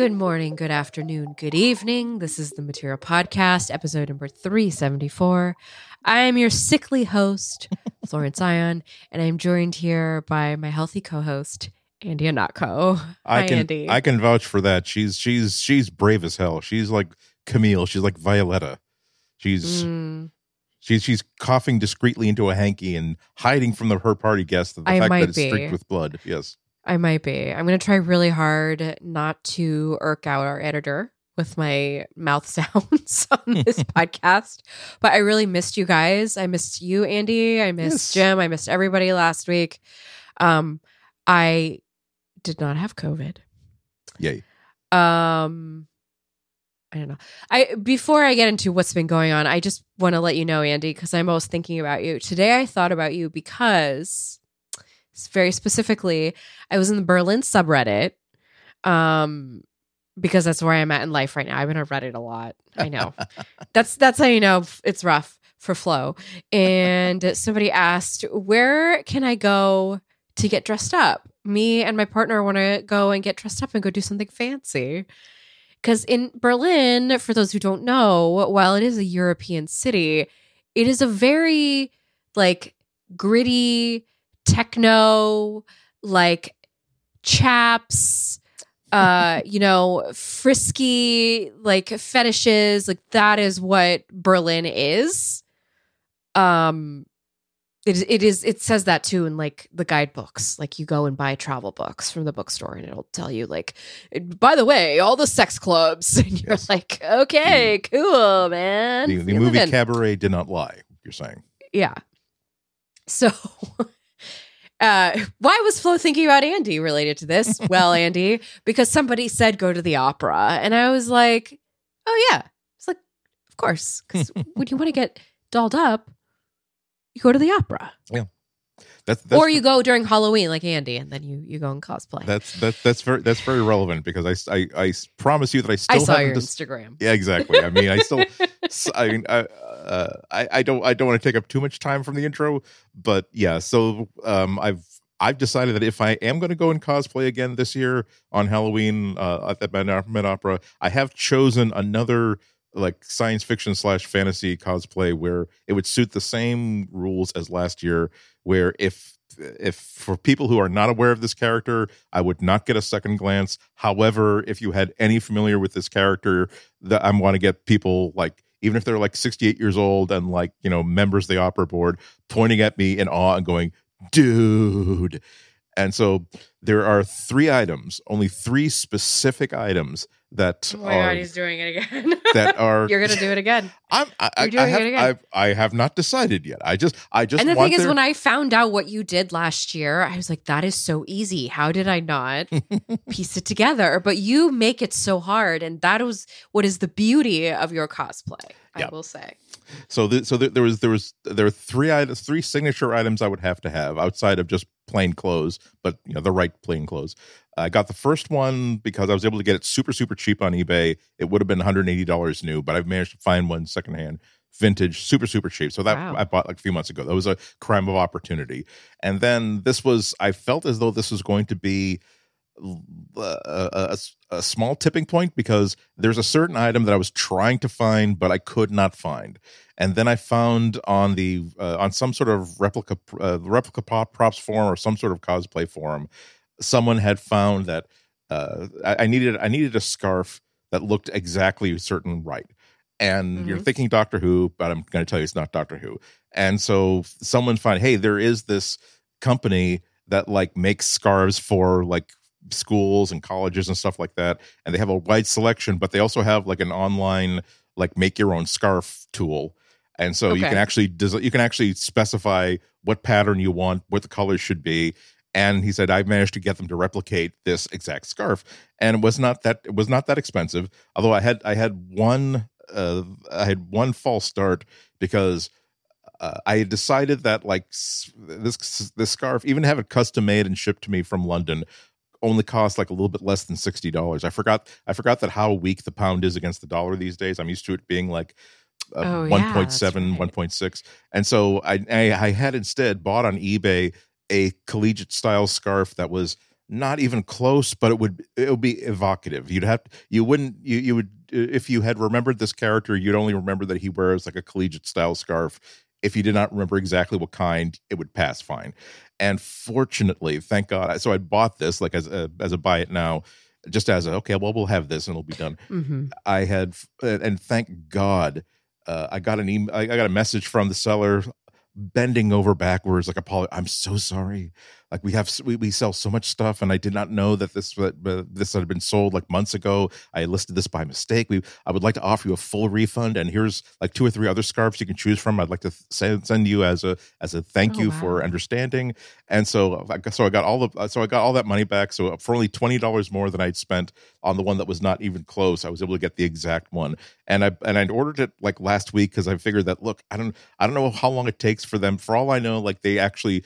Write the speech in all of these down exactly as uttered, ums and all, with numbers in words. Good morning, good afternoon, good evening. This is the Material Podcast, episode number three seventy-four. I am your sickly host, Florence Ion, and I'm joined here by my healthy co-host, Andy Anako. I Hi, can, Andy. I can vouch for that. She's she's she's brave as hell. She's like Camille. She's like Violetta. She's mm. she's she's coughing discreetly into a hanky and hiding from the, her party guests the I fact that it's be. streaked with blood. Yes. I might be. I'm going to try really hard not to irk out our editor with my mouth sounds on this podcast. But I really missed you guys. I missed you, Andy. I missed yes. Jim. I missed everybody last week. Um, I did not have COVID. Yay. Um, I don't know. I before I get into what's been going on, I just want to let you know, Andy, because I'm always thinking about you. Today I thought about you because... very specifically, I was in the Berlin subreddit um, because that's where I'm at in life right now. I've been on Reddit a lot. I know. that's that's how you know it's rough for flow. And somebody asked, where can I go to get dressed up? Me and my partner want to go and get dressed up and go do something fancy. Because in Berlin, for those who don't know, while it is a European city, it is a very like gritty... techno, like chaps, uh, you know, frisky, like fetishes, like that is what Berlin is. Um, it it is it says that too in like the guidebooks. Like you go and buy travel books from the bookstore, and it'll tell you like, by the way, all the sex clubs, and you're yes. like, okay, the, cool, man. The, the movie living. Cabaret did not lie. You're saying, yeah. So. Uh, why was Flo thinking about Andy related to this? Well, Andy, because somebody said go to the opera. And I was like, oh, yeah. It's like, of course. Because when you want to get dolled up, you go to the opera. Yeah. That's, that's, or you go during Halloween like Andy, and then you, you go and cosplay. That's that's that's very that's very relevant because I, I, I promise you that I still I saw haven't your dis- Instagram. Yeah, exactly. I mean, I still, I mean, I, uh, I I don't I don't want to take up too much time from the intro, but yeah. So um, I've I've decided that if I am going to go and cosplay again this year on Halloween uh, at Met Opera, I have chosen another. Like science fiction slash fantasy cosplay where it would suit the same rules as last year, where if if for people who are not aware of this character, I would not get a second glance. However, if you had any familiar with this character, that I want to get people like, even if they're like sixty-eight years old and like, you know, members of the opera board pointing at me in awe and going, dude. And so there are three items, only three specific items that oh my are, God, he's doing it again. that are you're gonna do it again. I'm I, I, doing I have, it again. I've, I have not decided yet. I just I just and the want thing is, their... when I found out what you did last year, I was like, that is so easy. How did I not piece it together? But you make it so hard, and that was what is the beauty of your cosplay. I yeah. will say. So, the, so there was there was there were three items, three signature items I would have to have outside of just plain clothes, but you know the right plain clothes. I got the first one because I was able to get it super, super cheap on eBay. It would have been one hundred eighty dollars new, but I've managed to find one secondhand, vintage, super, super cheap. So that wow. I bought like a few months ago. That was a crime of opportunity. And then this was, I felt as though this was going to be a, a, a small tipping point because there's a certain item that I was trying to find, but I could not find. And then I found on the uh, on some sort of replica uh, replica pop props forum or some sort of cosplay forum, someone had found that uh, I, I needed I needed a scarf that looked exactly certain right. And mm-hmm. you're thinking Doctor Who, but I'm going to tell you it's not Doctor Who. And so someone found, hey, there is this company that like makes scarves for like schools and colleges and stuff like that. And they have a wide selection, but they also have like an online like make your own scarf tool. And so okay. you can actually des- you can actually specify what pattern you want, what the colors should be. And he said, I've managed to get them to replicate this exact scarf, and it was not that it was not that expensive. Although I had I had one uh, I had one false start because uh, I had decided that like this this scarf, even have it custom made and shipped to me from London, only cost like a little bit less than sixty dollars. I forgot I forgot that how weak the pound is against the dollar these days. I'm used to it being like. Uh, oh, yeah, one point seven, right. one point six. And so I, I I had instead bought on eBay a collegiate style scarf that was not even close, but it would it would be evocative. You'd have you wouldn't you you would if you had remembered this character, you'd only remember that he wears like a collegiate style scarf. If you did not remember exactly what kind, it would pass fine. And fortunately, thank God, so I bought this like as a, as a buy it now, just as a, okay, well, we'll have this and it'll be done. Mm-hmm. I had, and thank God, uh, I got an email, I got a message from the seller bending over backwards, like, I'm so sorry. Like we have, we, we sell so much stuff, and I did not know that this uh, this had been sold like months ago. I listed this by mistake. We, I would like to offer you a full refund, and here's like two or three other scarves you can choose from. I'd like to send send you as a as a thank oh, you wow. for understanding. And so, I, so I got all the so I got all that money back. So for only twenty dollars more than I'd spent on the one that was not even close, I was able to get the exact one. And I and I'd ordered it like last week because I figured that look, I don't I don't know how long it takes for them. For all I know, like they actually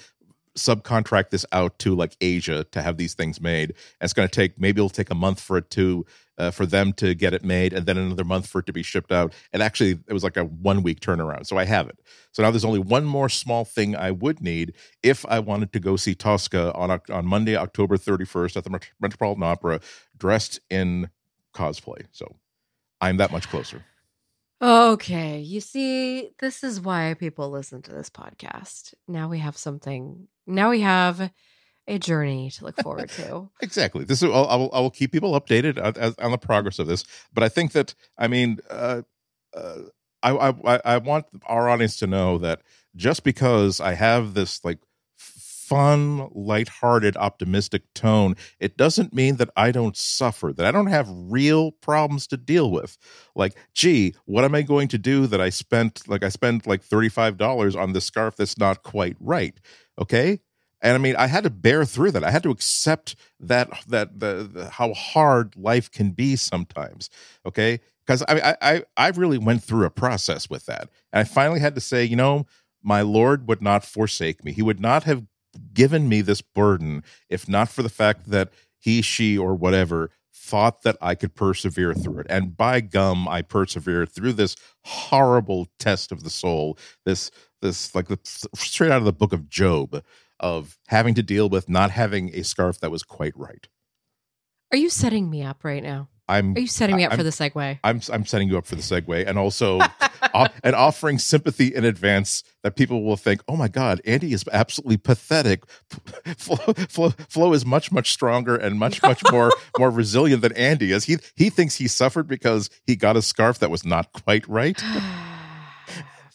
subcontract this out to like Asia to have these things made. And it's going to take, maybe it'll take a month for it to, uh, for them to get it made, and then another month for it to be shipped out. And actually it was like a one week turnaround. So I have it. So now there's only one more small thing I would need if I wanted to go see Tosca on, on Monday, October thirty-first at the Metropolitan Opera dressed in cosplay. So I'm that much closer. Okay. You see, this is why people listen to this podcast. Now we have something. Now we have a journey to look forward to. Exactly. This is, I'll, I'll, I'll keep people updated on, on the progress of this. But I think that, I mean, uh, uh, I, I, I want our audience to know that just because I have this like fun, lighthearted, optimistic tone, it doesn't mean that I don't suffer, that I don't have real problems to deal with. Like, gee, what am I going to do that I spent like I spent like thirty-five dollars on this scarf that's not quite right? Okay. And I mean, I had to bear through that. I had to accept that that the, the how hard life can be sometimes. Okay. Because I, I I really went through a process with that. And I finally had to say, you know, my Lord would not forsake me. He would not have given me this burden if not for the fact that he, she, or whatever thought that I could persevere through it. And by gum, I persevered through this horrible test of the soul, this this like the, straight out of the book of Job, of having to deal with not having a scarf that was quite right. Are you setting me up right now? I'm, Are you setting me up I'm, for the segue? I'm I'm setting you up for the segue, and also uh, and offering sympathy in advance that people will think, oh my God, Andy is absolutely pathetic. Flo, Flo, Flo is much, much stronger and much, much more more resilient than Andy is. He he thinks he suffered because he got a scarf that was not quite right.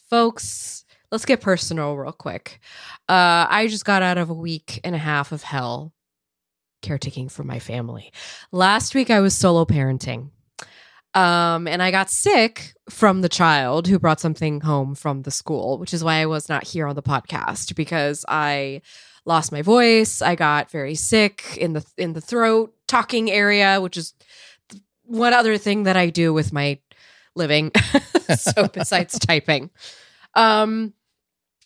Folks, let's get personal real quick. Uh, I just got out of a week and a half of hell caretaking for my family. Last week I was solo parenting. Um, and I got sick from the child who brought something home from the school, which is why I was not here on the podcast, because I lost my voice. I got very sick in the in the throat talking area, which is one other thing that I do with my living. So besides typing. Um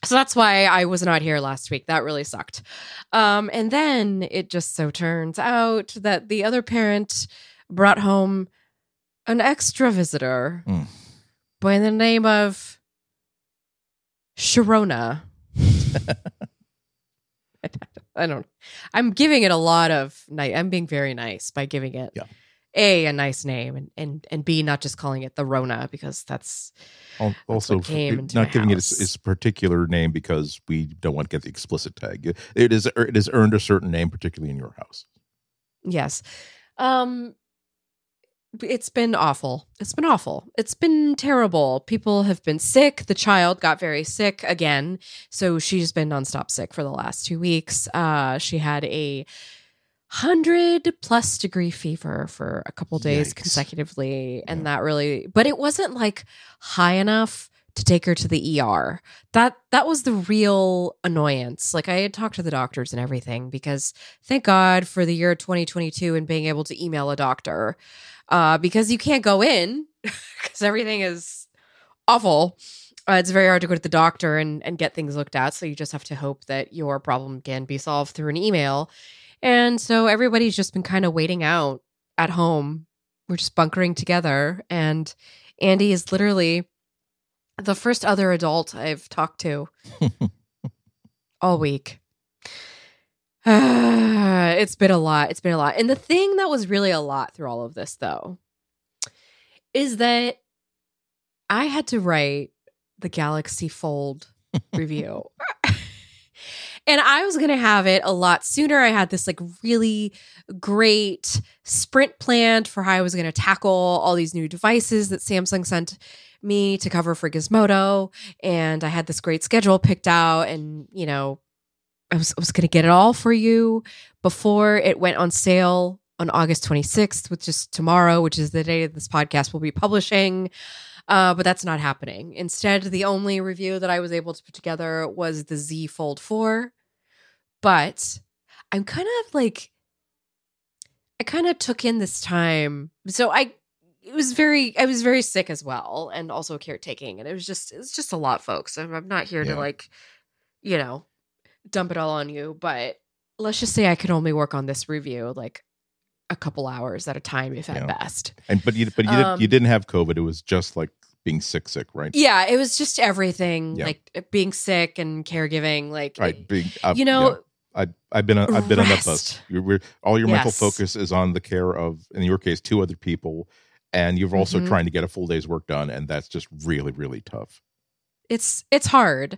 So that's why I was not here last week. That really sucked. Um, and then it just so turns out that the other parent brought home an extra visitor mm. by the name of Sharona. I don't, I'm giving it a lot of, ni- I'm being very nice by giving it yeah. A, a nice name, and, and, and B, not just calling it the Rona, because that's also that's came into not giving house. It its particular name, because we don't want to get the explicit tag. It is it is earned a certain name, particularly in your house. Yes. Um, it's been awful. It's been awful. It's been terrible. People have been sick. The child got very sick again. So she's been nonstop sick for the last two weeks. Uh, she had a Hundred plus degree fever for a couple days Yikes. consecutively, and yeah. that really, but it wasn't like high enough to take her to the E R. That that was the real annoyance. Like I had talked to the doctors and everything, because thank God for the year twenty twenty-two and being able to email a doctor, uh, because you can't go in because everything is awful. Uh, it's very hard to go to the doctor and and get things looked at. So you just have to hope that your problem can be solved through an email. And so everybody's just been kind of waiting out at home. We're just bunkering together. And Andy is literally the first other adult I've talked to all week. Uh, it's been a lot. It's been a lot. And the thing that was really a lot through all of this, though, is that I had to write the Galaxy Fold review. And I was going to have it a lot sooner. I had this like really great sprint planned for how I was going to tackle all these new devices that Samsung sent me to cover for Gizmodo. And I had this great schedule picked out, and, you know, I was, I was going to get it all for you before it went on sale on August twenty-sixth, which is tomorrow, which is the day that this podcast will be publishing. Uh, but that's not happening. Instead, the only review that I was able to put together was the Z Fold four. But I'm kind of like, I kind of took in this time. So I, it was very, I was very sick as well, and also caretaking. And it was just, it's just a lot, folks. I'm, I'm not here yeah. to like, you know, dump it all on you. But let's just say I could only work on this review like a couple hours at a time, if yeah. at best. And but you but you, um, did, you didn't have COVID. It was just like being sick, sick, right? Yeah, it was just everything, yeah. like being sick and caregiving. Like, right, being, uh, you know, yeah. I I've been a, I've been rest. on that bus. You're, we're, all your yes. mental focus is on the care of, in your case, two other people, and you're also mm-hmm. trying to get a full day's work done, and that's just really, really tough. It's it's hard.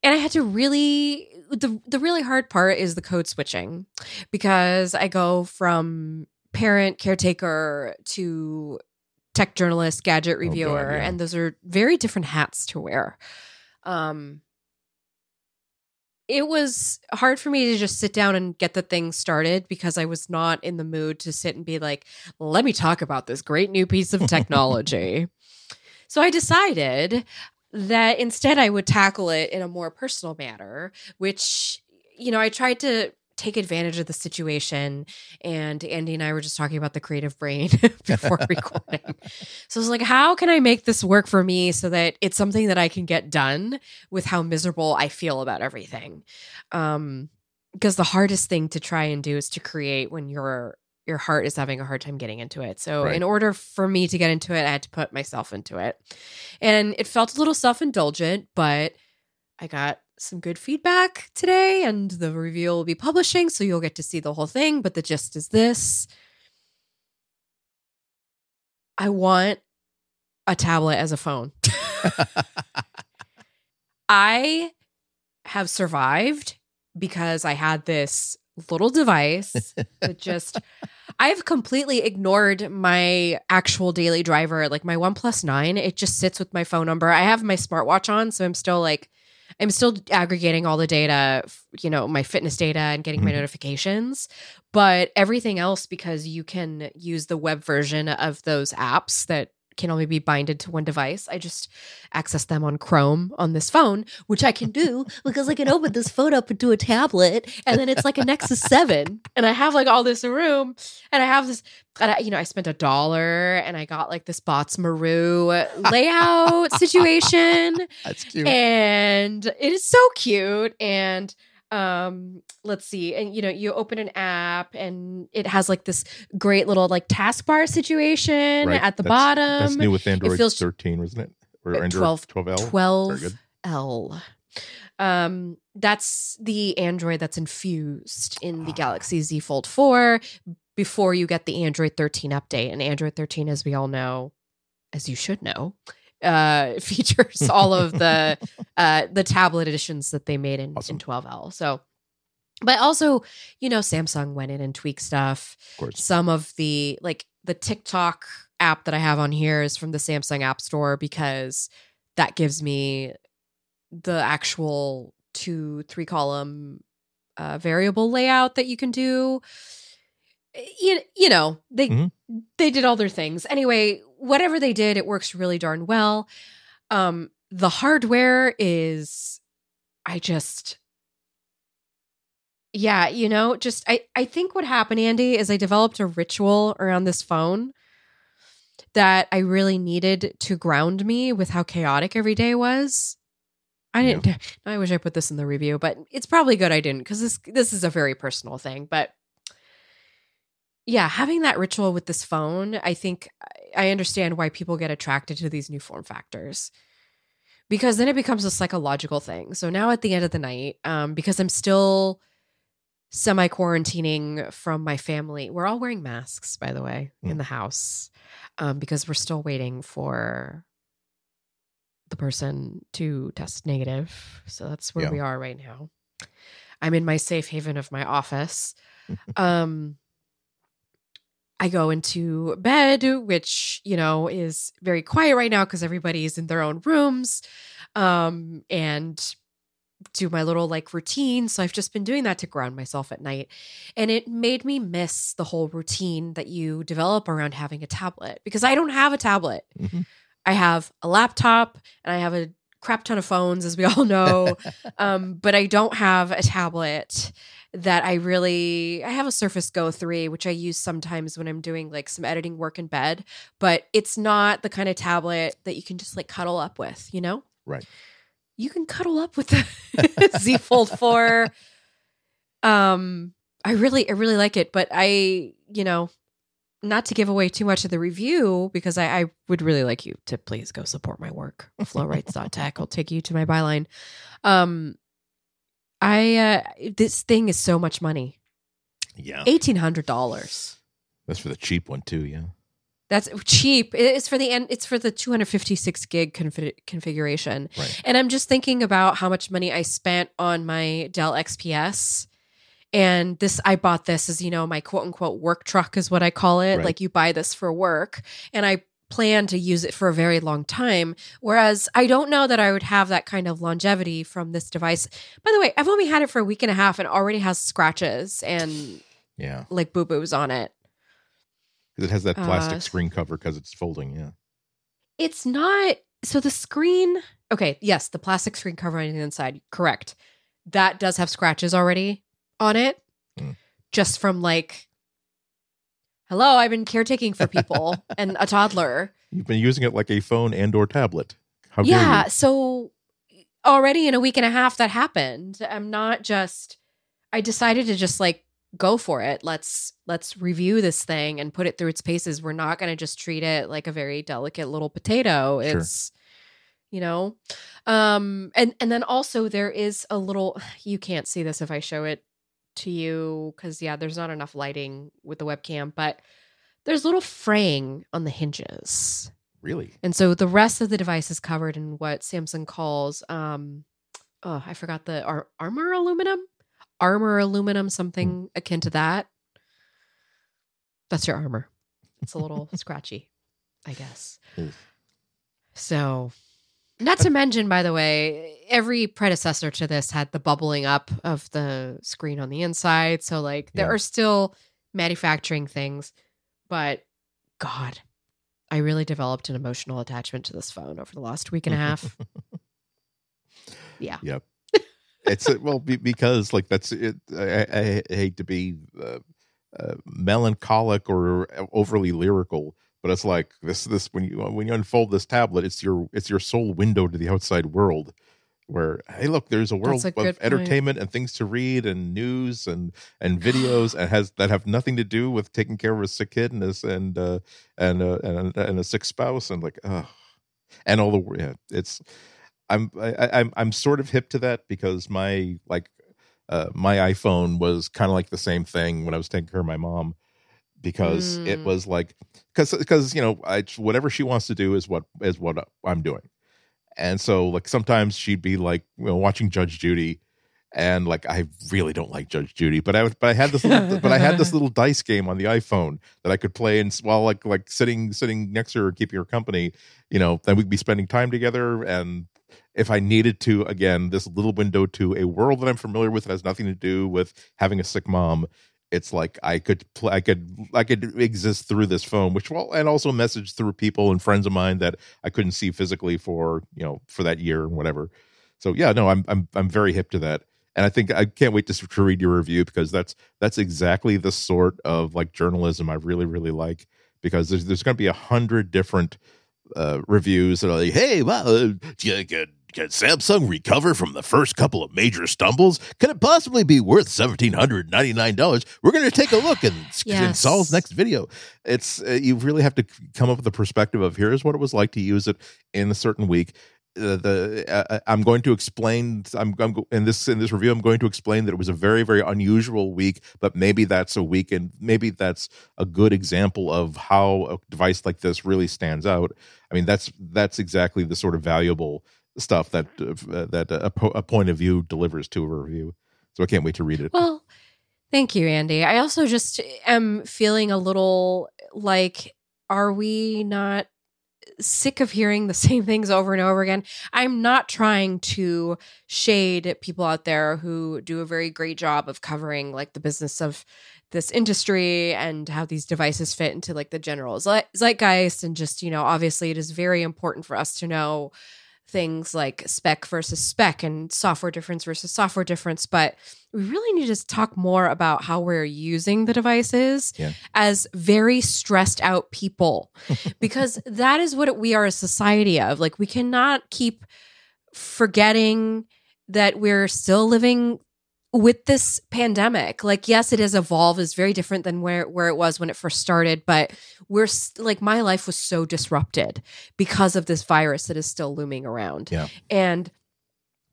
And I had to really, the, the really hard part is the code switching, because I go from parent, caretaker to tech journalist, gadget reviewer. Oh God, yeah. And those are very different hats to wear. Um, it was hard for me to just sit down and get the thing started, because I was not in the mood to sit and be like, let me talk about this great new piece of technology. So I decided that instead I would tackle it in a more personal manner, which, you know, I tried to take advantage of the situation. And Andy and I were just talking about the creative brain before recording. So I was like, how can I make this work for me so that it's something that I can get done with how miserable I feel about everything? Um, because the hardest thing to try and do is to create when you're your heart is having a hard time getting into it. So right. in order for me to get into it, I had to put myself into it. And it felt a little self-indulgent, but I got some good feedback today, and the review will be publishing, so you'll get to see the whole thing. But the gist is this. I want a tablet as a phone. I have survived because I had this little device that just... I've completely ignored my actual daily driver, like my OnePlus nine. It just sits with my phone number. I have my smartwatch on, so I'm still like, I'm still aggregating all the data, you know, my fitness data and getting mm-hmm. my notifications. But everything else, because you can use the web version of those apps that can only be binded to one device, I just access them on Chrome on this phone, which I can do because I can open this phone up into a tablet, and then it's like a Nexus seven, and I have like all this room, and I have this, and I, you know, I spent a dollar and I got like this Bots Maru layout situation. That's cute. And it is so cute. And um let's see, and you know, you open an app and it has like this great little like taskbar situation right. at the that's, bottom. That's new with Android thirteen, wasn't it? Or Android twelve, twelve L? twelve L. Um that's the Android that's infused in the ah. Galaxy Z Fold four before you get the Android thirteen update. And Android thirteen, as we all know, as you should know, uh features all of the uh the tablet editions that they made in, awesome. in twelve L. So, but also, you know, Samsung went in and tweaked stuff. Of course. Some of the like the TikTok app that I have on here is from the Samsung App Store, because that gives me the actual two three column uh variable layout that you can do. You, you know, they mm-hmm. they did all their things. Anyway, whatever they did, it works really darn well. Um, the hardware is, I just, yeah, you know, just, I, I think what happened, Andy, is I developed a ritual around this phone that I really needed to ground me with how chaotic every day was. I didn't, yeah. I wish I put this in the review, but it's probably good I didn't, because this this is a very personal thing, but yeah, having that ritual with this phone, I think I understand why people get attracted to these new form factors, because then it becomes a psychological thing. So now at the end of the night, um, because I'm still semi-quarantining from my family. We're all wearing masks, by the way, mm. in the house, um, because we're still waiting for the person to test negative. So that's where yeah. we are right now. I'm in my safe haven of my office. um, I go into bed, which, you know, is very quiet right now because everybody's in their own rooms, um, and do my little like routine. So I've just been doing that to ground myself at night. And it made me miss the whole routine that you develop around having a tablet, because I don't have a tablet. Mm-hmm. I have a laptop and I have a crap ton of phones, as we all know. um, but I don't have a tablet that I really, I have a Surface Go three, which I use sometimes when I'm doing like some editing work in bed, but it's not the kind of tablet that you can just like cuddle up with, you know? Right. You can cuddle up with the Z Fold four. Um, I really, I really like it, but I, you know, not to give away too much of the review, because I, I would really like you to please go support my work. flow rights dot tech. I'll take you to my byline. Um, I, uh, this thing is so much money. Yeah. eighteen hundred dollars. That's for the cheap one too. Yeah. That's cheap. It's for the end. It's for the two hundred fifty-six gig confi- configuration. Right. And I'm just thinking about how much money I spent on my Dell X P S. And this, I bought this as, you know, my quote unquote work truck is what I call it. Right. Like you buy this for work, and I plan to use it for a very long time. Whereas I don't know that I would have that kind of longevity from this device. By the way, I've only had it for a week and a half and already has scratches and yeah, like boo-boos on it. It has that plastic uh, screen cover because it's folding, yeah. It's not... So the screen... Okay, yes, the plastic screen cover on the inside, correct. That does have scratches already on it. Mm. Just from like, hello, I've been caretaking for people and a toddler. You've been using it like a phone and or tablet. How dare you? Yeah, so already in a week and a half that happened. I'm not just... I decided to just like go for it. Let's let's review this thing and put it through its paces. We're not going to just treat it like a very delicate little potato. Sure. It's, you know, um, and and then also there is a little. You can't see this if I show it to you because yeah, there's not enough lighting with the webcam. But there's little fraying on the hinges. Really? And so the rest of the device is covered in what Samsung calls, um, oh, I forgot the ar- armor aluminum. Armor aluminum, something mm. akin to that. That's your armor. It's a little scratchy, I guess. Oof. So, not to mention, by the way, every predecessor to this had the bubbling up of the screen on the inside. So, like, there yeah. are still manufacturing things, but God, I really developed an emotional attachment to this phone over the last week and a half. yeah. Yep. It's well because like that's it. I, I hate to be uh, uh, melancholic or overly lyrical, but it's like this. This when you when you unfold this tablet, it's your it's your sole window to the outside world. Where hey, look, there's a world a of entertainment point. And things to read and news and and videos and has that have nothing to do with taking care of a sick kid and this and uh, and uh, and and a sick spouse and like oh, and all the yeah, it's. I'm I, I'm I'm sort of hip to that because my like uh, my iPhone was kind of like the same thing when I was taking care of my mom because mm. it was like because because you know I, whatever she wants to do is what is what I'm doing, and so like sometimes she'd be like you know, watching Judge Judy and like I really don't like Judge Judy but I but I had this little, but I had this little dice game on the iPhone that I could play and while like like sitting sitting next to her keeping her company you know then we'd be spending time together and. If I needed to, again, this little window to a world that I'm familiar with that has nothing to do with having a sick mom. It's like I could play, I could, I could exist through this phone, which well, and also message through people and friends of mine that I couldn't see physically for you know for that year and whatever. So yeah, no, I'm I'm I'm very hip to that, and I think I can't wait to, to read your review because that's that's exactly the sort of like journalism I really really like because there's there's going to be a hundred different. Uh, reviews that are like, hey, well, can, can, can Samsung recover from the first couple of major stumbles? Can it possibly be worth one thousand seven hundred ninety-nine dollars? We're going to take a look in, yes. in Saul's next video. It's uh, you really have to come up with a perspective of here's what it was like to use it in a certain week. uh, the uh, I'm going to explain. I'm, I'm in this in this review. I'm going to explain that it was a very very unusual week, but maybe that's a week, and maybe that's a good example of how a device like this really stands out. I mean, that's that's exactly the sort of valuable stuff that uh, that a, a point of view delivers to a review. So I can't wait to read it. Well, thank you, Andy. I also just am feeling a little like, are we not sick of hearing the same things over and over again? I'm not trying to shade people out there who do a very great job of covering like the business of this industry and how these devices fit into like the general zeitgeist. And just, you know, obviously it is very important for us to know things like spec versus spec and software difference versus software difference. But we really need to talk more about how we're using the devices yeah. as very stressed out people, because that is what we are a society of. Like, we cannot keep forgetting that we're still living with this pandemic. Like, yes, it has evolved. It's very different than where, where it was when it first started. But we're st- like, my life was so disrupted because of this virus that is still looming around. Yeah. And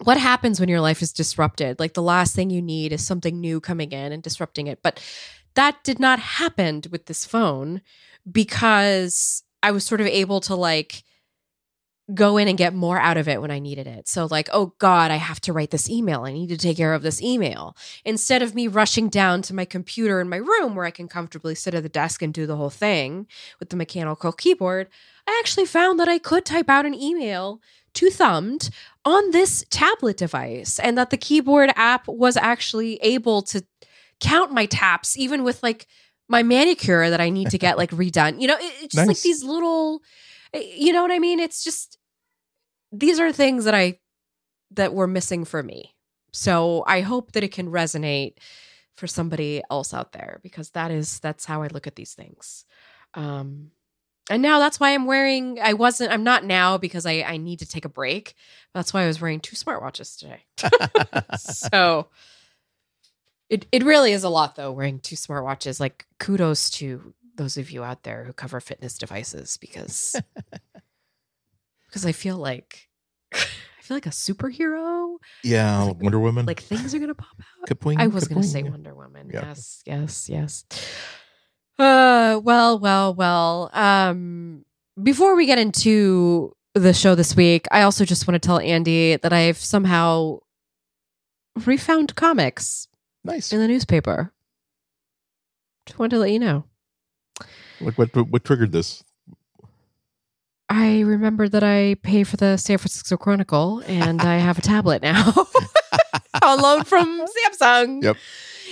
what happens when your life is disrupted? Like, the last thing you need is something new coming in and disrupting it. But that did not happen with this phone, because I was sort of able to like go in and get more out of it when I needed it. So like, oh God, I have to write this email. I need to take care of this email. Instead of me rushing down to my computer in my room where I can comfortably sit at the desk and do the whole thing with the mechanical keyboard, I actually found that I could type out an email two-thumbed on this tablet device, and that the keyboard app was actually able to count my taps, even with like my manicure that I need to get like redone. You know, it's it just nice. Like these little... You know what I mean? It's just, these are things that I, that were missing for me. So I hope that it can resonate for somebody else out there, because that is, that's how I look at these things. Um, and now that's why I'm wearing, I wasn't, I'm not now because I, I need to take a break. That's why I was wearing two smartwatches today. So it, it really is a lot though, wearing two smartwatches. Like, kudos to those of you out there who cover fitness devices, because because I feel like I feel like a superhero. Yeah, like, Wonder Woman. Like, things are gonna pop out. Ka-poing, I was ka-poing, gonna say yeah. Wonder Woman. Yeah. Yes, yes, yes. Uh, well, well, well. Um, before we get into the show this week, I also just want to tell Andy that I've somehow refound comics. Nice. In the newspaper. Just wanted to let you know. Like, what, what triggered this? I remember that I pay for the San Francisco Chronicle, and I have a tablet now on loan from Samsung. Yep.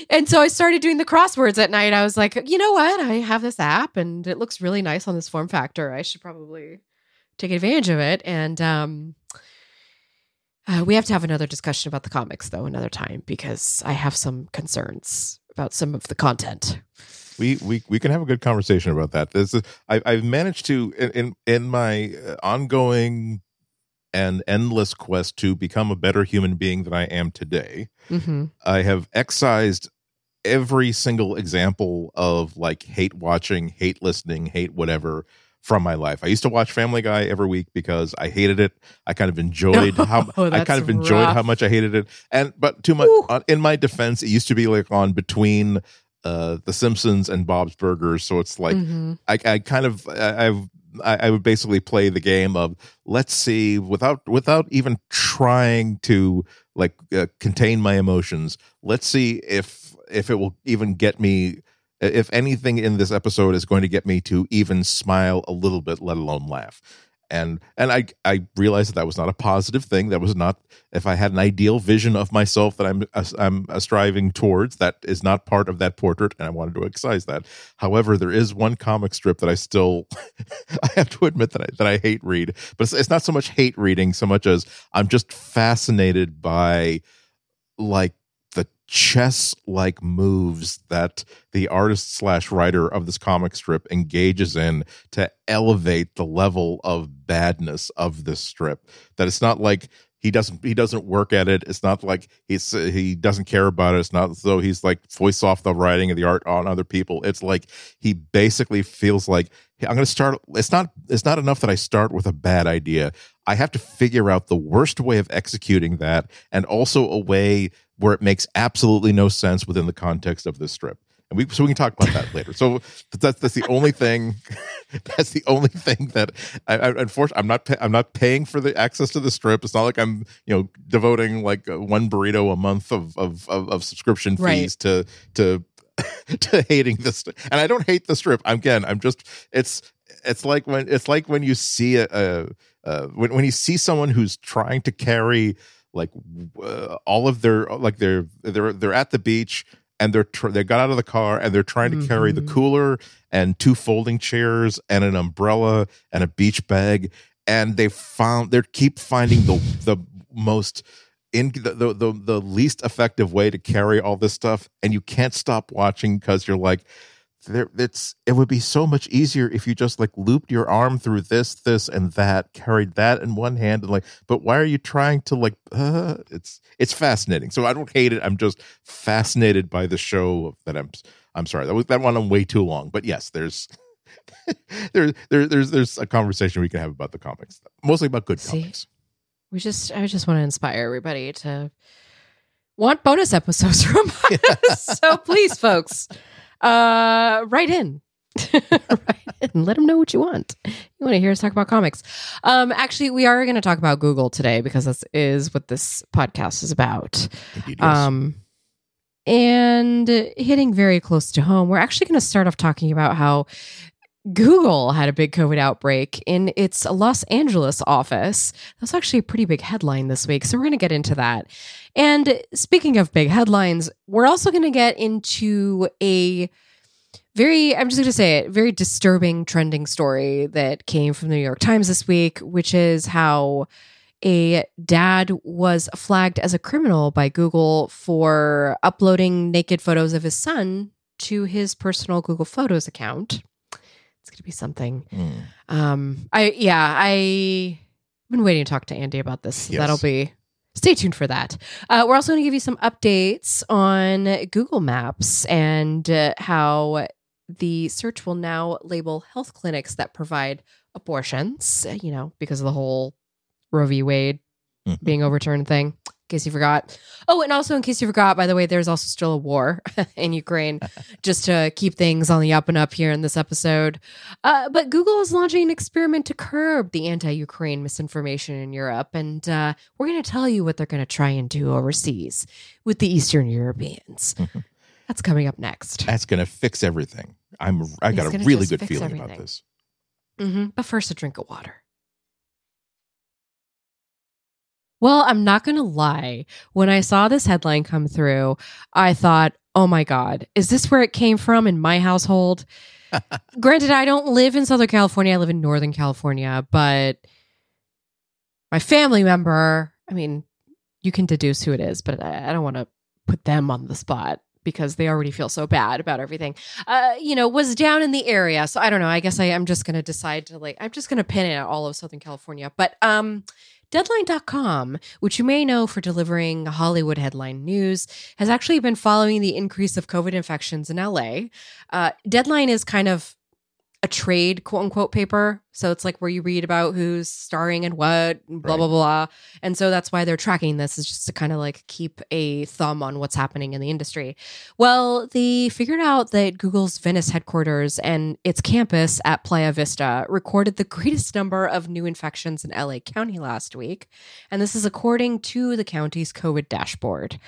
And so I started doing the crosswords at night. I was like, you know what? I have this app, and it looks really nice on this form factor. I should probably take advantage of it. And um, uh, we have to have another discussion about the comics, though, another time, because I have some concerns about some of the content. We, we we can have a good conversation about that. This is, I, I've managed to, in in my ongoing and endless quest to become a better human being than I am today, mm-hmm. I have excised every single example of like hate watching, hate listening, hate whatever from my life. I used to watch Family Guy every week because I hated it. I kind of enjoyed oh, how I kind of enjoyed rough. how much I hated it. And but too much. Uh, in my defense, it used to be like on between. Uh, The Simpsons and Bob's Burgers, so it's like mm-hmm. I, I kind of I, I've I, I would basically play the game of let's see without without even trying to like uh, contain my emotions. Let's see if if it will even get me, if anything in this episode is going to get me to even smile a little bit, let alone laugh. And and I I realized that that was not a positive thing. That was not, if I had an ideal vision of myself that I'm I'm striving towards, that is not part of that portrait, and I wanted to excise that. However, there is one comic strip that I still I have to admit that I, that I hate read, but it's, it's not so much hate reading so much as I'm just fascinated by like the chess like moves that the artist slash writer of this comic strip engages in to elevate the level of badness of this strip. That it's not like He doesn't he doesn't work at it. It's not like he's he doesn't care about it. It's not so he's like voice off the writing and the art on other people. It's like he basically feels like, hey, I'm going to start. It's not it's not enough that I start with a bad idea. I have to figure out the worst way of executing that, and also a way where it makes absolutely no sense within the context of this strip. And we so we can talk about that later. So that's that's the only thing. That's the only thing that I, I unfortunately I'm not I'm not paying for the access to the strip. It's not like I'm you know devoting like one burrito a month of of of, of subscription fees right. to to to hating this. And I don't hate the strip. I'm again I'm just it's it's like when it's like when you see a, a, a when when you see someone who's trying to carry like uh, all of their like they're they're they're at the beach. And they're tr- they got out of the car and they're trying to carry mm-hmm. the cooler and two folding chairs and an umbrella and a beach bag, and they found they keep finding the the most in the, the the the least effective way to carry all this stuff, and you can't stop watching because you're like, there it's it would be so much easier if you just like looped your arm through this this and that, carried that in one hand, and like but why are you trying to like uh, it's it's fascinating. So I don't hate it. I'm just fascinated by the show that I'm I'm sorry that was that one I'm way too long, but yes, there's there's there, there's there's a conversation we can have about the comics, mostly about good See, comics. We just I just want to inspire everybody to want bonus episodes from yeah. us. So please, folks. Uh, write in. Write in. Let them know what you want. You want to hear us talk about comics. Um, actually, we are going to talk about Google today because this is what this podcast is about. Indeed, yes. Um, and hitting very close to home, we're actually going to start off talking about how Google had a big COVID outbreak in its Los Angeles office. That's actually a pretty big headline this week, so we're going to get into that. And speaking of big headlines, we're also going to get into a very, I'm just going to say it, very disturbing trending story that came from the New York Times this week, which is how a dad was flagged as a criminal by Google for uploading naked photos of his son to his personal Google Photos account. It's going to be something. Mm. Um, I yeah, I, I've been waiting to talk to Andy about this. So yes. That'll be, stay tuned for that. Uh, we're also going to give you some updates on Google Maps and uh, how the search will now label health clinics that provide abortions, you know, because of the whole Roe v. Wade mm-hmm. being overturned thing. In case you forgot. Oh, and also in case you forgot, by the way, there's also still a war in Ukraine, just to keep things on the up and up here in this episode. Uh, but Google is launching an experiment to curb the anti-Ukraine misinformation in Europe. And uh, we're going to tell you what they're going to try and do overseas with the Eastern Europeans. That's coming up next. That's going to fix everything. I'm, I it's got a really good feeling everything. about this. Mm-hmm. But first, a drink of water. Well, I'm not going to lie. When I saw this headline come through, I thought, oh my God, is this where it came from in my household? Granted, I don't live in Southern California. I live in Northern California, but my family member, I mean, you can deduce who it is, but I, I don't want to put them on the spot because they already feel so bad about everything, uh, you know, was down in the area. So I don't know. I guess I am just going to decide to like, I'm just going to pin it at all of Southern California. But, um, Deadline dot com, which you may know for delivering Hollywood headline news, has actually been following the increase of COVID infections in L A. Uh, Deadline is kind of a trade, quote unquote, paper. So it's like where you read about who's starring and what, and blah, right. blah, blah. And so that's why they're tracking this, is just to kind of like keep a thumb on what's happening in the industry. Well, they figured out that Google's Venice headquarters and its campus at Playa Vista recorded the greatest number of new infections in L A County last week. And this is according to the county's COVID dashboard.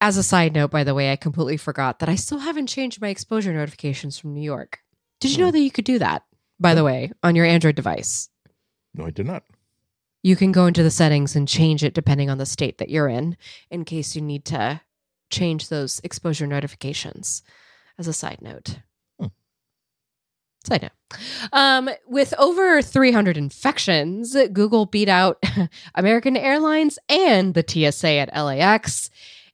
As a side note, by the way, I completely forgot that I still haven't changed my exposure notifications from New York. Did you know that you could do that, by the way, on your Android device? No, I did not. You can go into the settings and change it depending on the state that you're in, in case you need to change those exposure notifications, as a side note. Hmm. Side note. Um, with over three hundred infections, Google beat out American Airlines and the T S A at L A X.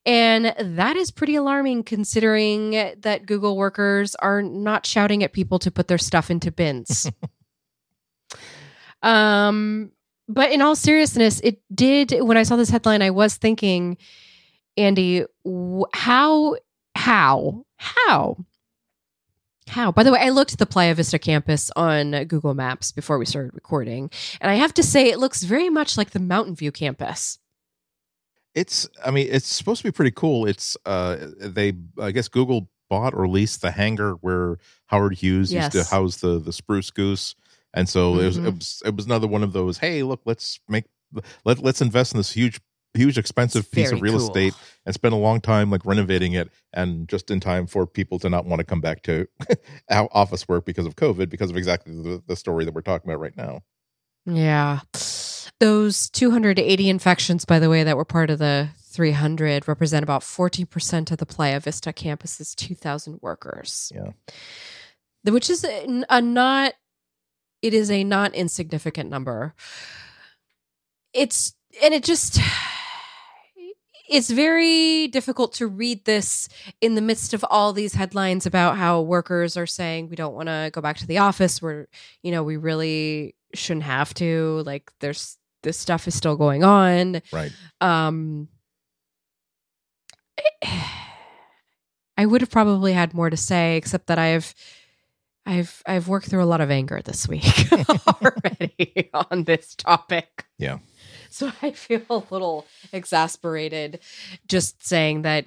And that is pretty alarming, considering that Google workers are not shouting at people to put their stuff into bins. um, But in all seriousness, it did. When I saw this headline, I was thinking, Andy, how, how, how, how? By the way, I looked at the Playa Vista campus on Google Maps before we started recording, and I have to say, it looks very much like the Mountain View campus. It's, I mean, it's supposed to be pretty cool. It's, uh, they, I guess, Google bought or leased the hangar where Howard Hughes yes. used to house the the Spruce Goose. And so mm-hmm. it, was, it was it was another one of those, hey, look, let's make let, let's invest in this huge, huge, expensive piece of real cool. estate and spend a long time like renovating it, and just in time for people to not want to come back to our office work because of COVID, because of exactly the, the story that we're talking about right now. Yeah. Those two hundred eighty infections, by the way, that were part of the three hundred represent about fourteen percent of the Playa Vista campus's two thousand workers. Yeah. Which is a, a not... It is a not insignificant number. It's, and it just, it's very difficult to read this in the midst of all these headlines about how workers are saying, we don't want to go back to the office. We're, you know, we really shouldn't have to. Like, there's, this stuff is still going on. Right. Um, I would have probably had more to say, except that I have. I've I've worked through a lot of anger this week already on this topic. Yeah. So I feel a little exasperated just saying that,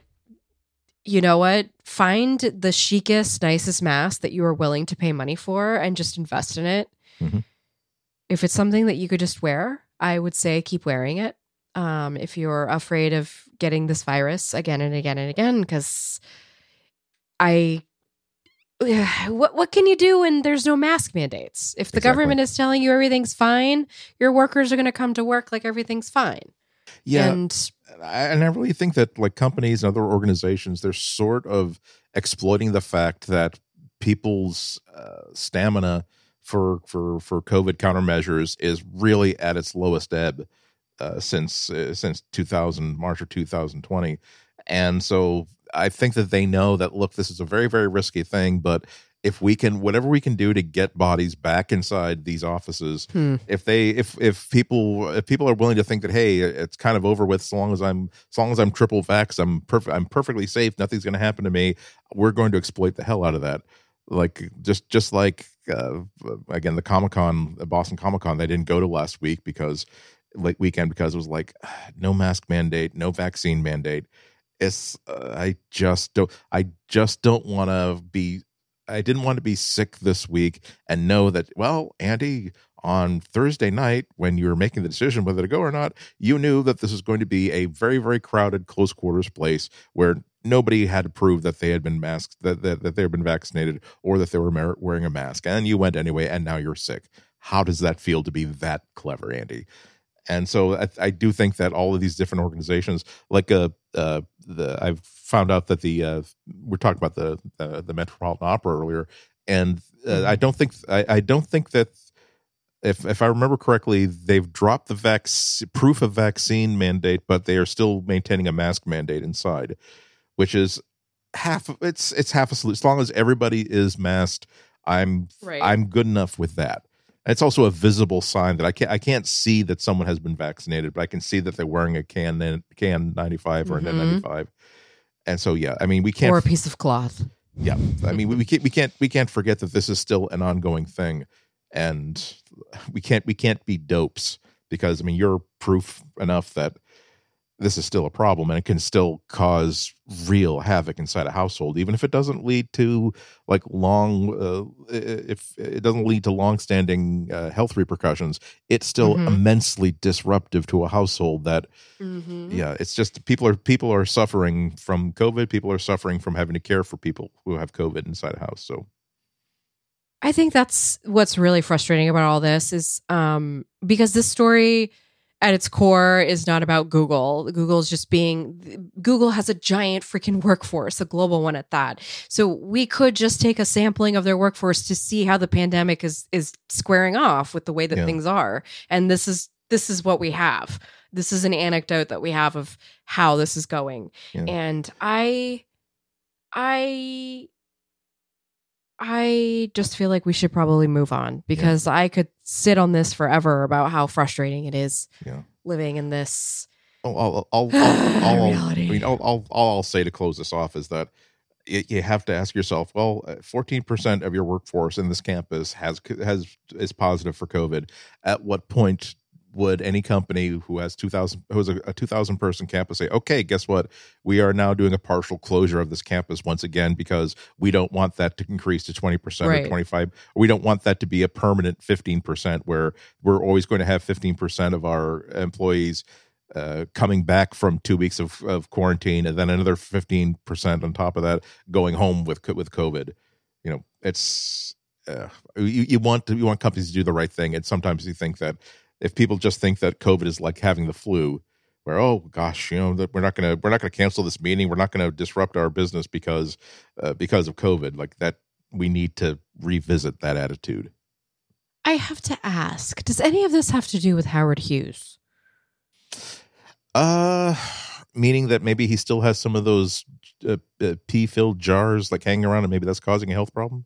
you know what, find the chicest, nicest mask that you are willing to pay money for and just invest in it. Mm-hmm. If it's something that you could just wear, I would say keep wearing it. Um, if you're afraid of getting this virus again and again and again, because I... What what can you do when there's no mask mandates? If the exactly. government is telling you everything's fine, your workers are going to come to work like everything's fine. Yeah, and I, and I really think that like companies and other organizations, they're sort of exploiting the fact that people's uh, stamina for for for COVID countermeasures is really at its lowest ebb uh, since uh, since two thousand March of two thousand twenty, and so. I think that they know that, look, this is a very, very risky thing, but if we can, whatever we can do to get bodies back inside these offices, hmm. if they, if, if people, if people are willing to think that, hey, it's kind of over with, so long as I'm, as long as I'm triple vax, I'm perfect, I'm perfectly safe. Nothing's going to happen to me. We're going to exploit the hell out of that. Like just, just like, uh, again, the Comic-Con, Boston Comic-Con, they didn't go to last week because like weekend, because it was like no mask mandate, no vaccine mandate. It's uh, I just don't I just don't want to be I didn't want to be sick this week and know that, well, Andy, on Thursday night when you were making the decision whether to go or not, you knew that this was going to be a very, very crowded close quarters place where nobody had to prove that they had been masked, that that, that they had been vaccinated or that they were wearing a mask. And you went anyway. And now you're sick. How does that feel to be that clever, Andy? And so I, I do think that all of these different organizations, like uh, uh, the, I've found out that the uh, we're talking about the uh, the Metropolitan Opera earlier, and uh, I don't think I, I don't think that if if I remember correctly, they've dropped the vac- proof of vaccine mandate, but they are still maintaining a mask mandate inside, which is half. It's it's half a solution. As long as everybody is masked, I'm right. I'm good enough with that. It's also a visible sign that I can't I can't see that someone has been vaccinated, but I can see that they're wearing a can can ninety-five or an N ninety-five, mm-hmm. and so yeah, I mean we can't or a piece of cloth. Yeah, I mean we, we can't we can't we can't forget that this is still an ongoing thing, and we can't we can't be dopes because I mean you're proof enough that this is still a problem and it can still cause real havoc inside a household, even if it doesn't lead to like long, uh, if it doesn't lead to longstanding uh, health repercussions, it's still mm-hmm. immensely disruptive to a household that, mm-hmm. yeah, it's just people are, people are suffering from COVID. People are suffering from having to care for people who have COVID inside a house. So I think that's what's really frustrating about all this is um, because this story at its core is not about Google. Google is just being, Google has a giant freaking workforce, a global one at that. So we could just take a sampling of their workforce to see how the pandemic is is squaring off with the way that yeah. things are. And this is this is what we have. This is an anecdote that we have of how this is going. Yeah. And I, I, I just feel like we should probably move on because yeah. I could sit on this forever about how frustrating it is yeah. living in this oh, I'll, I'll, I'll, I'll, reality. I mean, I'll, I'll, all I'll say to close this off is that it, you have to ask yourself, well, fourteen percent of your workforce in this campus has has is positive for COVID. At what point would any company who has two thousand, who has a, a two thousand person campus say, okay, guess what? We are now doing a partial closure of this campus once again, because we don't want that to increase to twenty percent right. or twenty-five. We don't want that to be a permanent fifteen percent where we're always going to have fifteen percent of our employees uh, coming back from two weeks of, of quarantine. And then another fifteen percent on top of that going home with, with COVID. You know, it's, uh, you, you want to, you want companies to do the right thing. And sometimes you think that, if people just think that COVID is like having the flu, where, oh gosh, you know, that we're not gonna we're not gonna cancel this meeting, we're not gonna disrupt our business because uh, because of COVID, like that, we need to revisit that attitude. I have to ask: does any of this have to do with Howard Hughes? Uh, meaning that maybe he still has some of those uh, uh, pee-filled jars like hanging around, and maybe that's causing a health problem.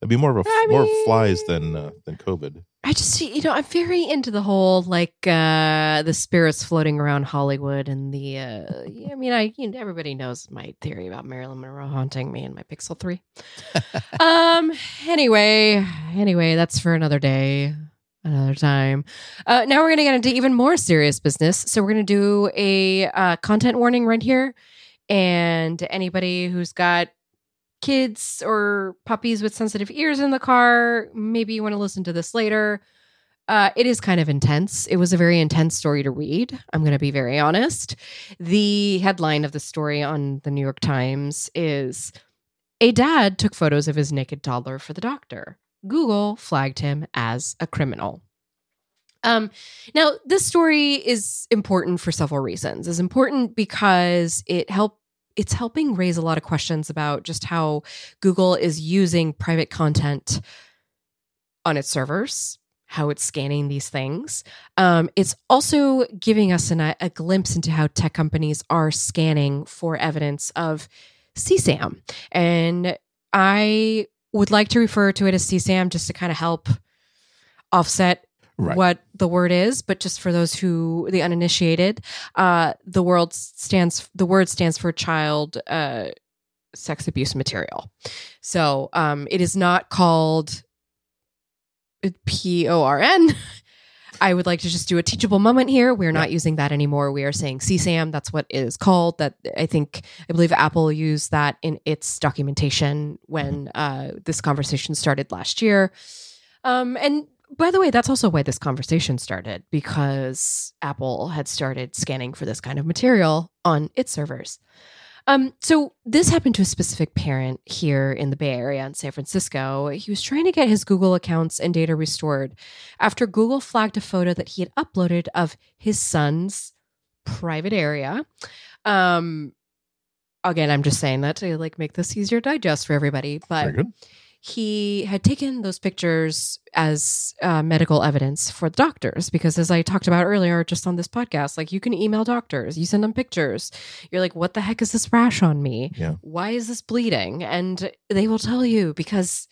That'd be more of a I more mean, of flies than uh, than COVID. I just, you know, I'm very into the whole, like, uh, the spirits floating around Hollywood and the, uh, I mean, I, you know, everybody knows my theory about Marilyn Monroe haunting me and my Pixel three. um. Anyway, anyway, that's for another day, another time. Uh, now we're going to get into even more serious business. So we're going to do a uh, content warning right here. And anybody who's got kids or puppies with sensitive ears in the car, maybe you want to listen to this later. Uh, it is kind of intense. It was a very intense story to read. I'm going to be very honest. The headline of the story on the New York Times is, "A dad took photos of his naked toddler for the doctor. Google flagged him as a criminal." Um, now, this story is important for several reasons. It's important because it helped It's helping raise a lot of questions about just how Google is using private content on its servers, how it's scanning these things. Um, it's also giving us an, a glimpse into how tech companies are scanning for evidence of C SAM. And I would like to refer to it as C SAM just to kind of help offset Right. what the word is, but just for those who, the uninitiated, uh, the world stands, the word stands for child uh, sex abuse material. So um, it is not called P O R N. I would like to just do a teachable moment here. We're not yeah. using that anymore. We are saying C SAM. That's what it is called. That I think, I believe Apple used that in its documentation when uh, this conversation started last year. Um, and By the way, that's also why this conversation started, because Apple had started scanning for this kind of material on its servers. Um, so this happened to a specific parent here in the Bay Area in San Francisco. He was trying to get his Google accounts and data restored after Google flagged a photo that he had uploaded of his son's private area. Um, again, I'm just saying that to like make this easier to digest for everybody, but he had taken those pictures as uh, medical evidence for the doctors, because as I talked about earlier, just on this podcast, like you can email doctors, you send them pictures. You're like, what the heck is this rash on me? Yeah. Why is this bleeding? And they will tell you because,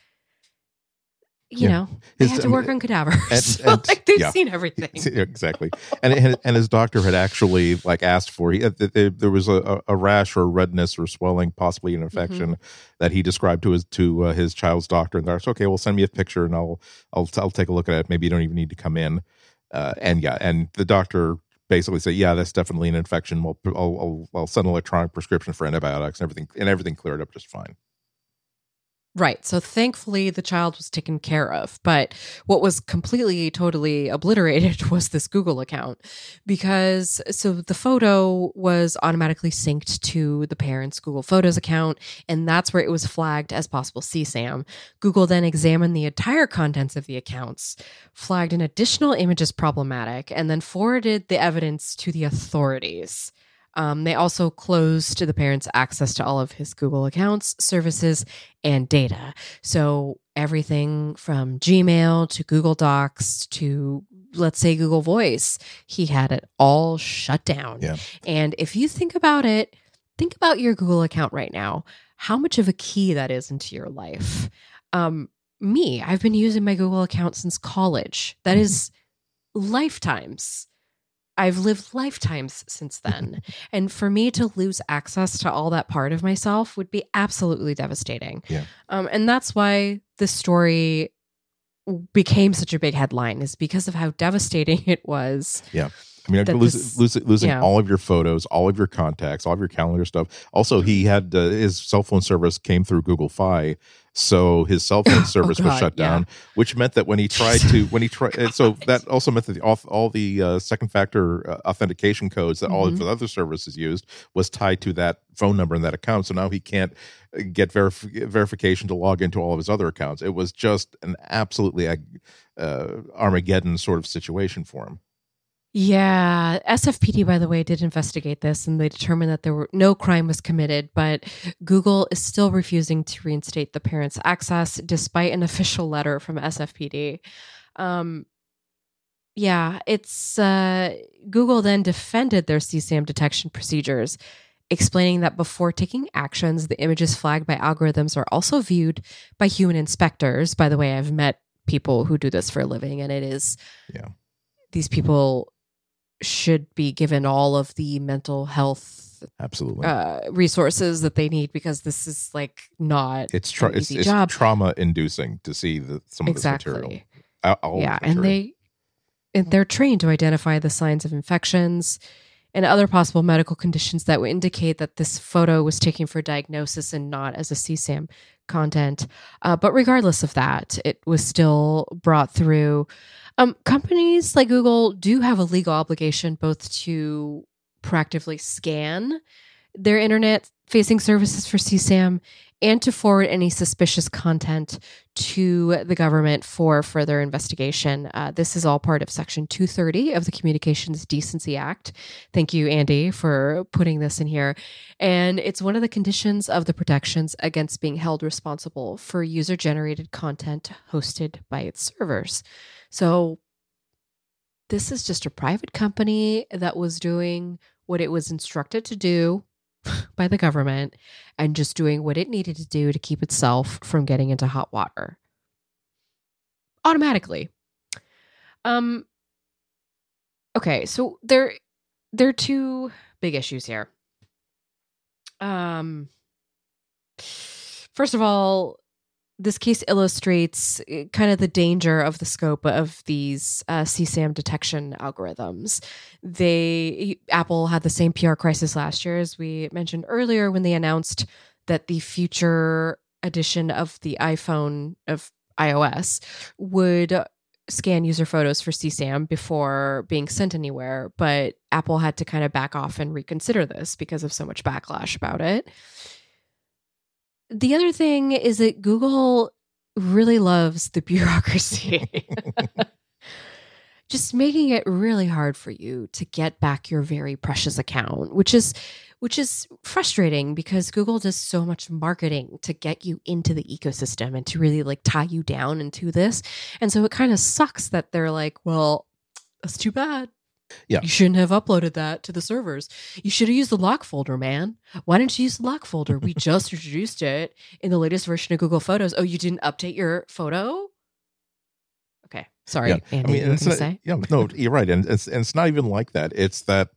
you yeah. know, they his, had to work um, on cadavers. And, so, and, like they've yeah. seen everything. Exactly. And, and and his doctor had actually like asked for, he, there was a, a rash or redness or swelling, possibly an infection. Mm-hmm. That he described to his to uh, his child's doctor, and they're like, "Okay, well, send me a picture, and I'll I'll I'll take a look at it. Maybe you don't even need to come in." Uh, and yeah, and the doctor basically said, "Yeah, that's definitely an infection. We'll, I'll, I'll I'll send an electronic prescription for antibiotics and everything, and everything cleared up just fine." Right. So thankfully, the child was taken care of. But what was completely, totally obliterated was this Google account, because so the photo was automatically synced to the parent's Google Photos account. And that's where it was flagged as possible C SAM. Google then examined the entire contents of the accounts, flagged an additional image as problematic, and then forwarded the evidence to the authorities. Um, they also closed the parents' access to all of his Google accounts, services, and data. So everything from Gmail to Google Docs to, let's say, Google Voice, he had it all shut down. Yeah. And if you think about it, think about your Google account right now, how much of a key that is into your life. Um, me, I've been using my Google account since college. That is lifetimes. I've lived lifetimes since then. And for me to lose access to all that part of myself would be absolutely devastating. Yeah. Um, and that's why this story became such a big headline, is because of how devastating it was. Yeah. I mean, lose, this, lose, losing yeah. all of your photos, all of your contacts, all of your calendar stuff. Also, he had uh, his cell phone service came through Google Fi, so his cell phone service oh, God, was shut down, yeah. which meant that when he tried to, when he tried, so that also meant that the, all, all the uh, second factor uh, authentication codes that mm-hmm. all of the other services used was tied to that phone number and that account. So now he can't get verif- verification to log into all of his other accounts. It was just an absolutely uh, Armageddon sort of situation for him. Yeah. S F P D, by the way, did investigate this, and they determined that there were no crime was committed, but Google is still refusing to reinstate the parents' access despite an official letter from S F P D. Um, yeah, it's uh, Google then defended their C SAM detection procedures, explaining that before taking actions, the images flagged by algorithms are also viewed by human inspectors. By the way, I've met people who do this for a living, and it is yeah. these people should be given all of the mental health absolutely uh, resources that they need, because this is like not it's tra- an easy it's, job. It's trauma inducing to see the, some exactly. of this material. All yeah, material. and they and they're trained to identify the signs of infections and other possible medical conditions that would indicate that this photo was taken for diagnosis and not as a C SAM content. Uh, but regardless of that, it was still brought through. Um, companies like Google do have a legal obligation both to proactively scan their internet-facing services for C SAM and to forward any suspicious content to the government for further investigation. Uh, this is all part of Section two thirty of the Communications Decency Act. Thank you, Andy, for putting this in here. And it's one of the conditions of the protections against being held responsible for user-generated content hosted by its servers. So this is just a private company that was doing what it was instructed to do by the government and just doing what it needed to do to keep itself from getting into hot water automatically. Um, okay. So there, there are two big issues here. Um, first of all, this case illustrates kind of the danger of the scope of these uh, C SAM detection algorithms. They Apple had the same P R crisis last year, as we mentioned earlier, when they announced that the future edition of the iPhone of iOS would scan user photos for C SAM before being sent anywhere. But Apple had to kind of back off and reconsider this because of so much backlash about it. The other thing is that Google really loves the bureaucracy. Just making it really hard for you to get back your very precious account, which is which is frustrating because Google does so much marketing to get you into the ecosystem and to really like tie you down into this. And so it kind of sucks that they're like, well, that's too bad. Yeah. You shouldn't have uploaded that to the servers. You should have used the lock folder, man. Why didn't you use the lock folder? We just introduced it in the latest version of Google Photos. Oh, you didn't update your photo? Okay. Sorry, yeah. Andy, I mean, you were gonna say? Yeah, no, you're right. And it's, and it's not even like that. It's that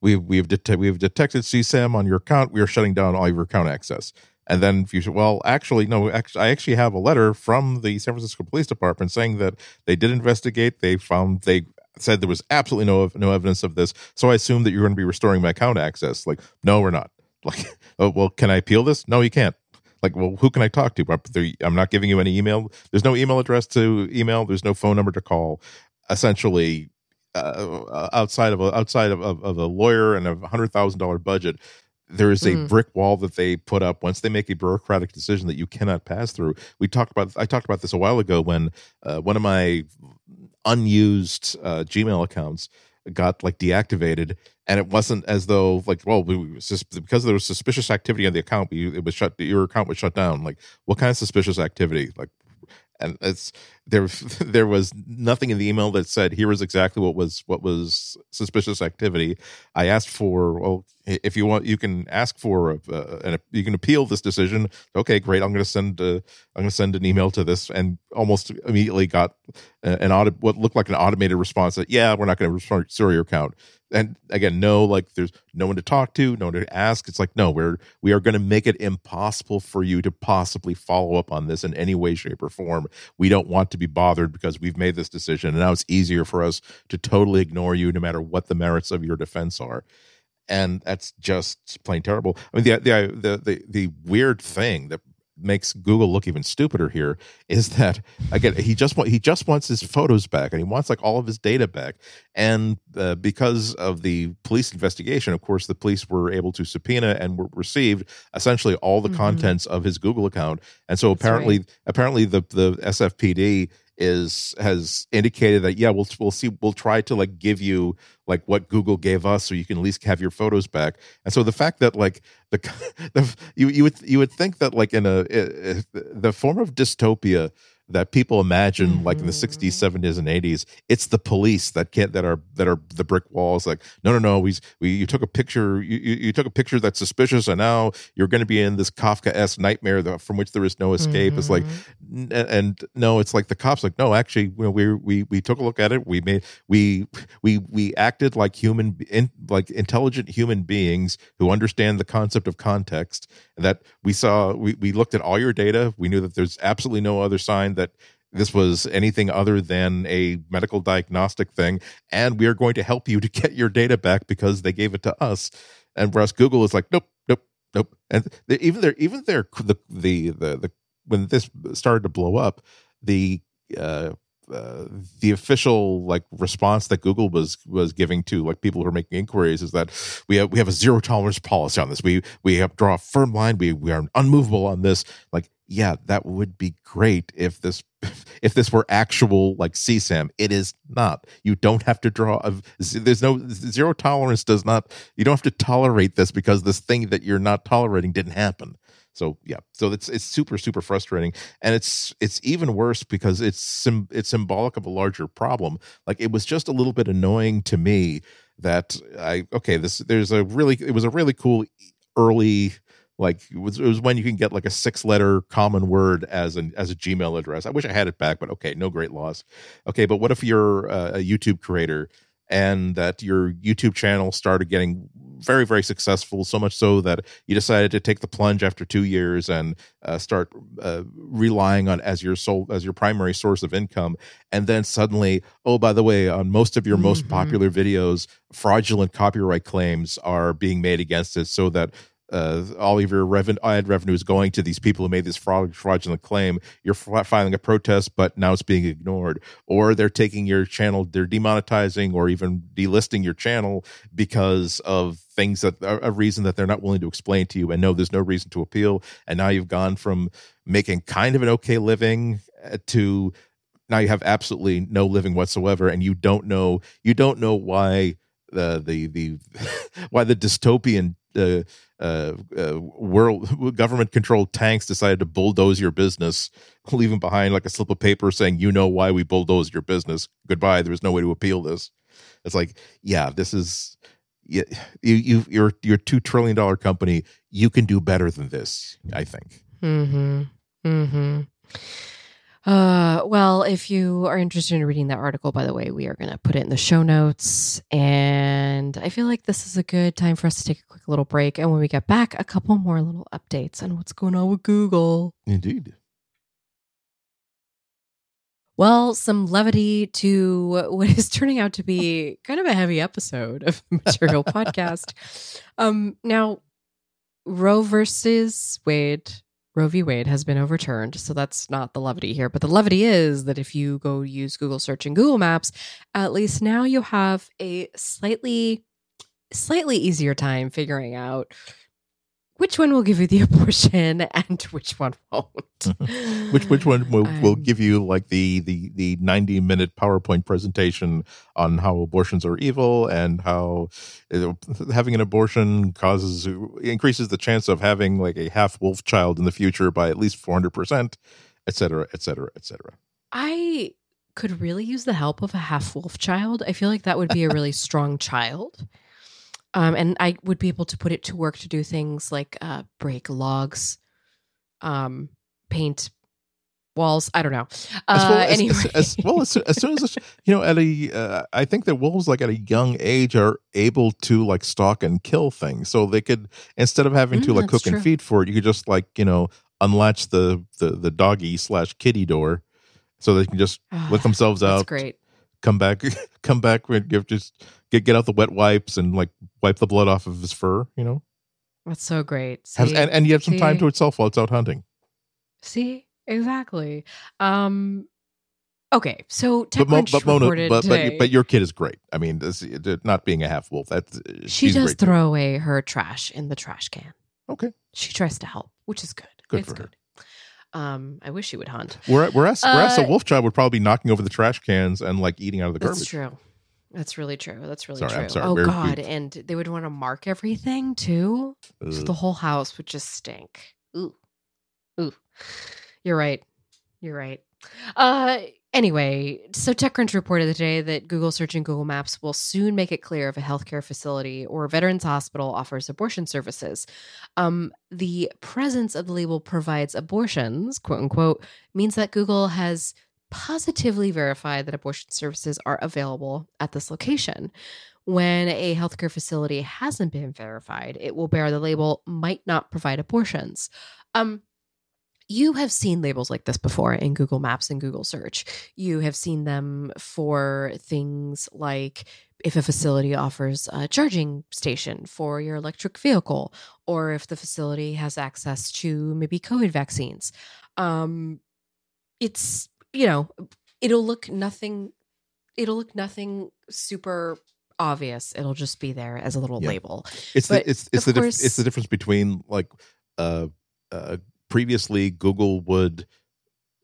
we've, we've, det- we've detected C SAM on your account. We are shutting down all your account access. And then if you should, well, actually, no, actually, I actually have a letter from the San Francisco Police Department saying that they did investigate. They found they... said there was absolutely no no evidence of this, so I assume that you're going to be restoring my account access. Like, no, we're not. Like, oh, well, can I appeal this? No, you can't. Like, well, who can I talk to? I'm not giving you any email. There's no email address to email. There's no phone number to call. Essentially, uh, outside of a, outside of, of, of a lawyer and a one hundred thousand dollars budget, there is a mm. brick wall that they put up once they make a bureaucratic decision that you cannot pass through. We talked about I talked about this a while ago when uh, one of my unused uh, Gmail accounts got like deactivated, and it wasn't as though like, well, we, we, because there was suspicious activity on the account, we, it was shut. Your account was shut down. Like, what kind of suspicious activity? Like, And it's there. There was nothing in the email that said here is exactly what was what was suspicious activity. I asked for, well, if you want, you can ask for a, uh, and you can appeal this decision. Okay, great. I'm going to send a, I'm going to send an email to this, and almost immediately got an auto, what looked like an automated response that yeah, we're not going to restart your account. And again, no, like there's no one to talk to, no one to ask. It's like, no, we're we are going to make it impossible for you to possibly follow up on this in any way, shape, or form. We don't want to be bothered because we've made this decision, and now it's easier for us to totally ignore you, no matter what the merits of your defense are. And that's just plain terrible. I mean, the the the the, the weird thing that makes Google look even stupider here is that, again, he just want, he just wants his photos back, and he wants like all of his data back. And uh, because of the police investigation, of course, the police were able to subpoena and were received essentially all the mm-hmm. contents of his Google account. And so That's apparently, right. apparently the, the S F P D is has indicated that yeah, we'll we'll see we'll try to like give you like what Google gave us, so you can at least have your photos back. And so the fact that like the, the you you would you would think that like in a, a the form of dystopia that people imagine mm-hmm. like in the sixties, seventies, and eighties, it's the police that can't that are that are the brick walls. Like no, no, no, we we you took a picture, you you, you took a picture that's suspicious, and now you're going to be in this Kafka-esque nightmare that, from which there is no escape. Mm-hmm. It's like, and, and no, it's like the cops like no, actually, you know, we we we took a look at it, we made we we we acted like human in, like intelligent human beings who understand the concept of context. And that we saw we we looked at all your data, we knew that there's absolutely no other sign that this was anything other than a medical diagnostic thing, and we are going to help you to get your data back because they gave it to us. And whereas Google is like, nope, nope, nope. And they, even their, even their the, the the the when this started to blow up, the uh, uh, the official like response that Google was was giving to like people who are making inquiries is that we have we have a zero tolerance policy on this. We we have draw a firm line. We we are unmovable on this. Like. Yeah, that would be great if this if this were actual like C SAM. It is not. You don't have to draw a, there's no zero tolerance does not you don't have to tolerate this because this thing that you're not tolerating didn't happen. So yeah, so it's it's super super frustrating, and it's it's even worse because it's sim, it's symbolic of a larger problem. Like it was just a little bit annoying to me that I okay, this there's a really it was a really cool early Like it was, it was when you can get like a six-letter common word as an as a Gmail address. I wish I had it back, but okay, no great loss. Okay, but what if you're uh, a YouTube creator and that your YouTube channel started getting very, very successful, so much so that you decided to take the plunge after two years and uh, start uh, relying on as your sole as your primary source of income, and then suddenly, oh by the way, on most of your mm-hmm. most popular videos, fraudulent copyright claims are being made against it, so that. Uh, all of your reven- ad revenue is going to these people who made this fraud- fraudulent claim. You're f- filing a protest, but now it's being ignored. Or they're taking your channel, they're demonetizing or even delisting your channel because of things that are a reason that they're not willing to explain to you. And no, there's no reason to appeal. And now you've gone from making kind of an okay living to now you have absolutely no living whatsoever. And you don't know, you don't know why the, the, the, why the dystopian Uh, uh, uh, world government-controlled tanks decided to bulldoze your business, leaving behind like a slip of paper saying, "You know why we bulldozed your business? Goodbye. There was no way to appeal this." It's like, yeah, this is yeah, you, you you're you're a two trillion dollar company. You can do better than this, I think. Mm-hmm. Mm-hmm. Uh, well, if you are interested in reading that article, by the way, we are going to put it in the show notes. And I feel like this is a good time for us to take a quick little break. And when we get back, a couple more little updates on what's going on with Google. Indeed. Well, some levity to what is turning out to be kind of a heavy episode of the Material Podcast. Um, now, Roe versus Wade. Roe v. Wade has been overturned, so that's not the levity here. But the levity is that if you go use Google Search and Google Maps, at least now you have a slightly, slightly easier time figuring out which one will give you the abortion and which one won't. which which one will, um, will give you like the the the ninety minute PowerPoint presentation on how abortions are evil and how uh, having an abortion causes increases the chance of having like a half wolf child in the future by at least four hundred percent. et cetera, et cetera, et cetera. I could really use the help of a half wolf child. I feel like that would be a really strong child. Um, and I would be able to put it to work to do things like uh, break logs, um, paint walls. I don't know. Uh, as, well as, anyway. as, as well as as soon as you know, at a, uh, I think that wolves, like at a young age, are able to like stalk and kill things. So they could, instead of having mm, to like cook true. and feed for it, you could just like you know unlatch the the, the doggy slash kitty door, so they can just oh, let themselves out. That's great. Come back, come back, give just get get out the wet wipes and like wipe the blood off of his fur. You know, that's so great. See, Have, and, and you have some see? time to itself while it's out hunting. See, exactly. Um, okay, so TechCrunch but, Mo, but, Mona, but, but, but your kid is great. I mean, this, not being a half wolf, that's she she's does great throw too. away her trash in the trash can. Okay, she tries to help, which is good. Good it's for good. her. Um, I wish she would hunt. Whereas, whereas, whereas uh, a wolf child would probably be knocking over the trash cans and like eating out of the garbage. That's true. That's really true. That's really sorry, true. I'm sorry. Oh, We're, God. We've... And they would want to mark everything too. Ugh. So the whole house would just stink. Ooh. Ooh. You're right. You're right. Uh, anyway, so TechCrunch reported today that Google Search and Google Maps will soon make it clear if a healthcare facility or veterans hospital offers abortion services. Um, the presence of the label "provides abortions," quote unquote, means that Google has positively verified that abortion services are available at this location. When a healthcare facility hasn't been verified, it will bear the label "might not provide abortions." Um, You have seen labels like this before in Google Maps and Google Search. You have seen them for things like if a facility offers a charging station for your electric vehicle, or if the facility has access to maybe COVID vaccines. Um, it's, you know, it'll look nothing, it'll look nothing super obvious. It'll just be there as a little yeah. label. It's but the, it's, it's, the course, dif- it's the difference between like, uh, uh, previously, Google would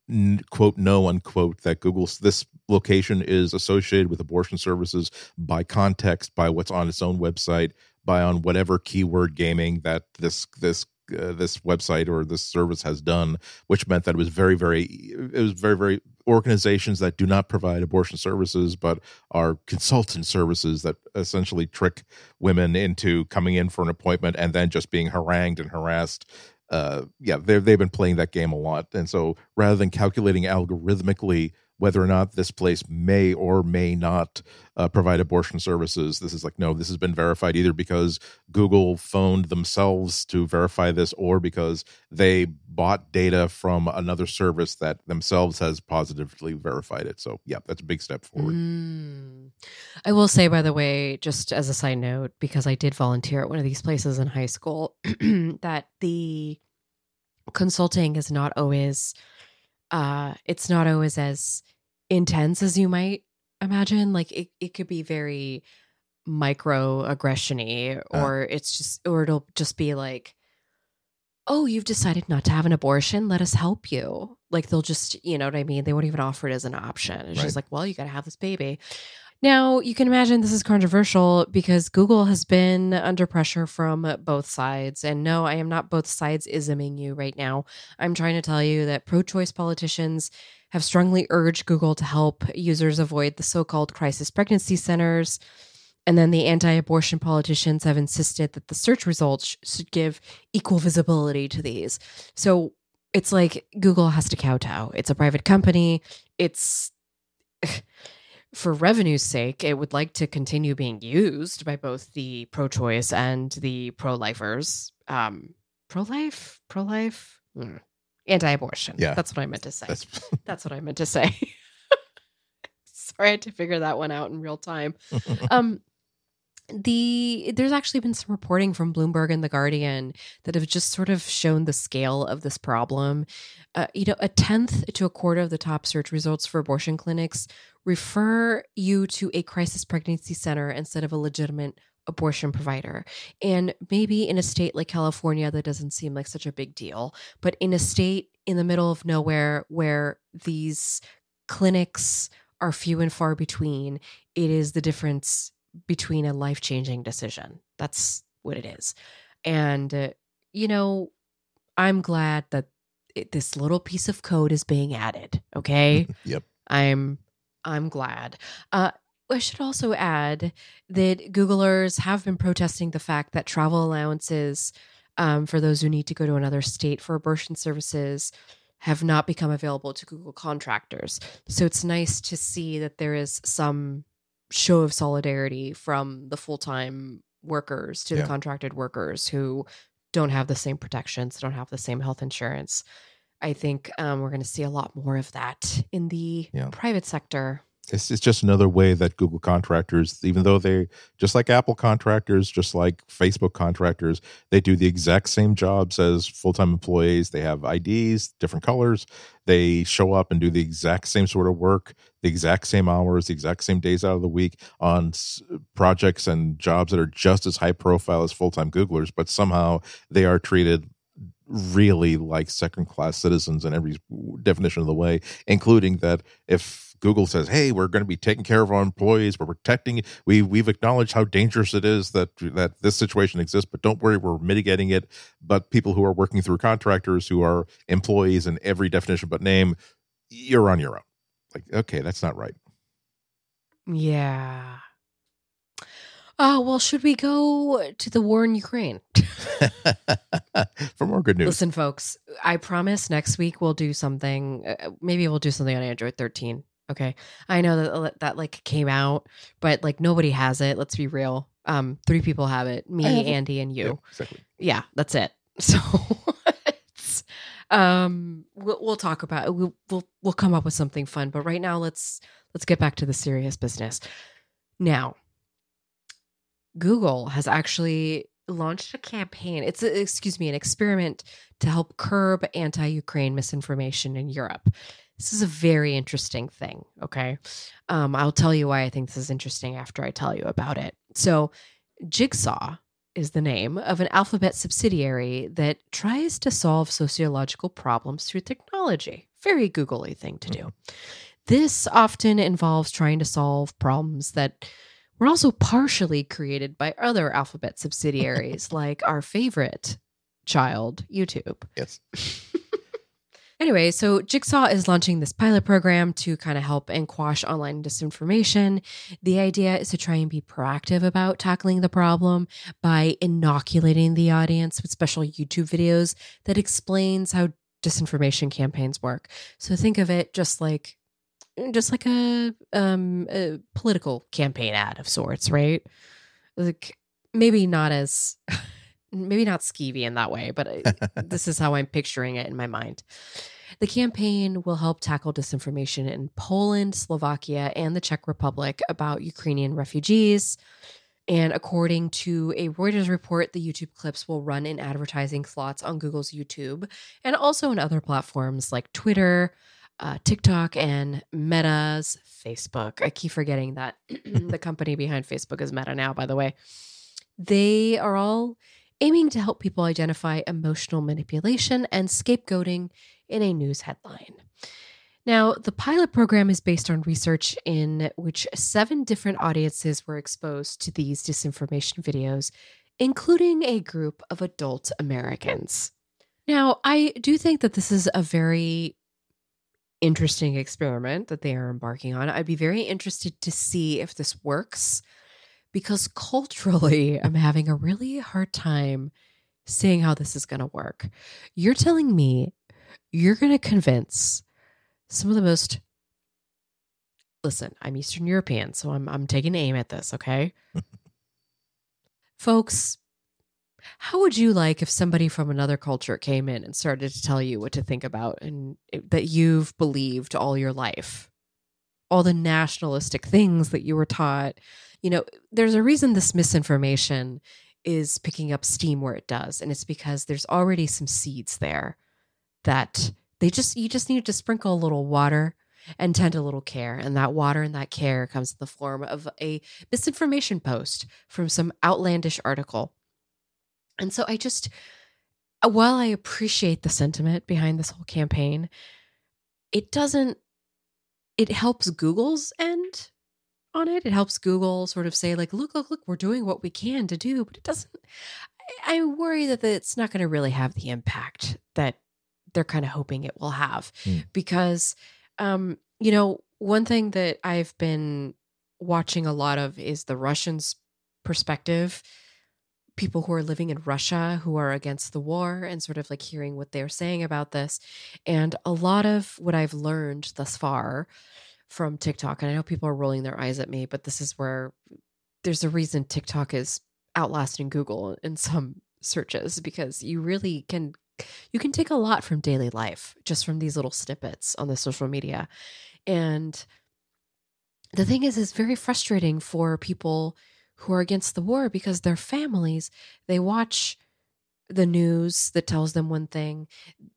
n- quote no unquote that Google's this location is associated with abortion services by context, by what's on its own website, by on whatever keyword gaming that this this uh, this website or this service has done, which meant that it was very very it was very very organizations that do not provide abortion services but are consultant services that essentially trick women into coming in for an appointment and then just being harangued and harassed. Uh, yeah, they've been playing that game a lot. And so rather than calculating algorithmically whether or not this place may or may not uh, provide abortion services, this is like, no, this has been verified either because Google phoned themselves to verify this or because they bought data from another service that themselves has positively verified it. So, yeah, that's a big step forward. Mm. I will say, by the way, just as a side note, because I did volunteer at one of these places in high school, that the consulting is not always... Uh, it's not always as intense as you might imagine. Like it, it could be very microaggression-y, or uh, it's just, or it'll just be like, oh, you've decided not to have an abortion. Let us help you. Like they'll just, you know what I mean? They won't even offer it as an option. It's right. just like, well, you got to have this baby. Now you can imagine this is controversial because Google has been under pressure from both sides. And no, I am not both sides isming you right now. I'm trying to tell you that pro-choice politicians have strongly urged Google to help users avoid the so-called crisis pregnancy centers. And then the anti-abortion politicians have insisted that the search results should give equal visibility to these. So it's like Google has to kowtow. It's a private company. It's... For revenue's sake, it would like to continue being used by both the pro-choice and the pro-lifers. Um, pro-life? Pro-life? Mm. Anti-abortion. Yeah. That's what I meant to say. That's, That's what I meant to say. Sorry, I had to figure that one out in real time. Um, the there's actually been some reporting from Bloomberg and The Guardian that have just sort of shown the scale of this problem. Uh, you know, a tenth to a quarter of the top search results for abortion clinics refer you to a crisis pregnancy center instead of a legitimate abortion provider. And maybe in a state like California, that doesn't seem like such a big deal. But in a state in the middle of nowhere where these clinics are few and far between, it is the difference between a life-changing decision. That's what it is. And, uh, you know, I'm glad that it, this little piece of code is being added. Okay. Yep. I'm, I'm glad. Uh, I should also add that Googlers have been protesting the fact that travel allowances um, for those who need to go to another state for abortion services have not become available to Google contractors. So it's nice to see that there is some show of solidarity from the full-time workers to yeah. the contracted workers who don't have the same protections, don't have the same health insurance. I think um, we're going to see a lot more of that in the yeah. private sector. It's, it's just another way that Google contractors, even though they, just like Apple contractors, just like Facebook contractors, they do the exact same jobs as full-time employees. They have I Ds, different colors. They show up and do the exact same sort of work, the exact same hours, the exact same days out of the week on s- projects and jobs that are just as high profile as full-time Googlers, but somehow they are treated really like second-class citizens in every definition of the way, including that if Google says, hey, we're going to be taking care of our employees, we're protecting it, we, we've acknowledged how dangerous it is that that this situation exists, but don't worry, we're mitigating it. But people who are working through contractors, who are employees in every definition but name, you're on your own. Like, okay, that's not right. Yeah. Oh, well, should we go to the war in Ukraine? For more good news. Listen, folks, I promise next week we'll do something. Uh, maybe we'll do something on Android thirteen. Okay. I know that that like came out, but like nobody has it. Let's be real. Um, three people have it. Me, Andy, and you. Yeah, exactly. Yeah, that's it. So it's, um, we'll, we'll talk about it. We'll, we'll, we'll come up with something fun. But right now, let's let's get back to the serious business. Now, Google has actually launched a campaign. It's, a, excuse me, an experiment to help curb anti-Ukraine misinformation in Europe. This is a very interesting thing, okay? Um, I'll tell you why I think this is interesting after I tell you about it. So Jigsaw is the name of an Alphabet subsidiary that tries to solve sociological problems through technology. Very Google-y thing to do. This often involves trying to solve problems that were also partially created by other Alphabet subsidiaries, like our favorite child, YouTube. Yes. Anyway, so Jigsaw is launching this pilot program to kind of help and quash online disinformation. The idea is to try and be proactive about tackling the problem by inoculating the audience with special YouTube videos that explains how disinformation campaigns work. So think of it just like Just like a, um, a political campaign ad of sorts, right? Like maybe not as, maybe not skeevy in that way, but this is how I'm picturing it in my mind. The campaign will help tackle disinformation in Poland, Slovakia, and the Czech Republic about Ukrainian refugees. And according to a Reuters report, the YouTube clips will run in advertising slots on Google's YouTube and also in other platforms like Twitter, Uh, TikTok, and Meta's Facebook. I keep forgetting that the company behind Facebook is Meta now, by the way. They are all aiming to help people identify emotional manipulation and scapegoating in a news headline. Now, the pilot program is based on research in which seven different audiences were exposed to these disinformation videos, including a group of adult Americans. Now, I do think that this is a very interesting experiment that they are embarking on. I'd be very interested to see if this works, because culturally, I'm having a really hard time seeing how this is going to work. You're telling me you're going to convince some of the most... Listen, I'm Eastern European, so I'm I'm taking aim at this, okay? Folks, how would you like if somebody from another culture came in and started to tell you what to think about and it, that you've believed all your life? All the nationalistic things that you were taught. You know, there's a reason this misinformation is picking up steam where it does. And it's because there's already some seeds there that they just, you just need to sprinkle a little water and tend a little care. And that water and that care comes in the form of a misinformation post from some outlandish article. And so I just, while I appreciate the sentiment behind this whole campaign, it doesn't, it helps Google's end on it. It helps Google sort of say like, look, look, look, we're doing what we can to do, but it doesn't, I, I worry that it's not going to really have the impact that they're kind of hoping it will have. Mm. Because, um, you know, one thing that I've been watching a lot of is the Russians' perspective, people who are living in Russia who are against the war and sort of like hearing what they're saying about this. And a lot of what I've learned thus far from TikTok, and I know people are rolling their eyes at me, but this is where there's a reason TikTok is outlasting Google in some searches, because you really can, you can take a lot from daily life just from these little snippets on the social media. And the thing is, it's very frustrating for people who are against the war because their families, they watch the news that tells them one thing.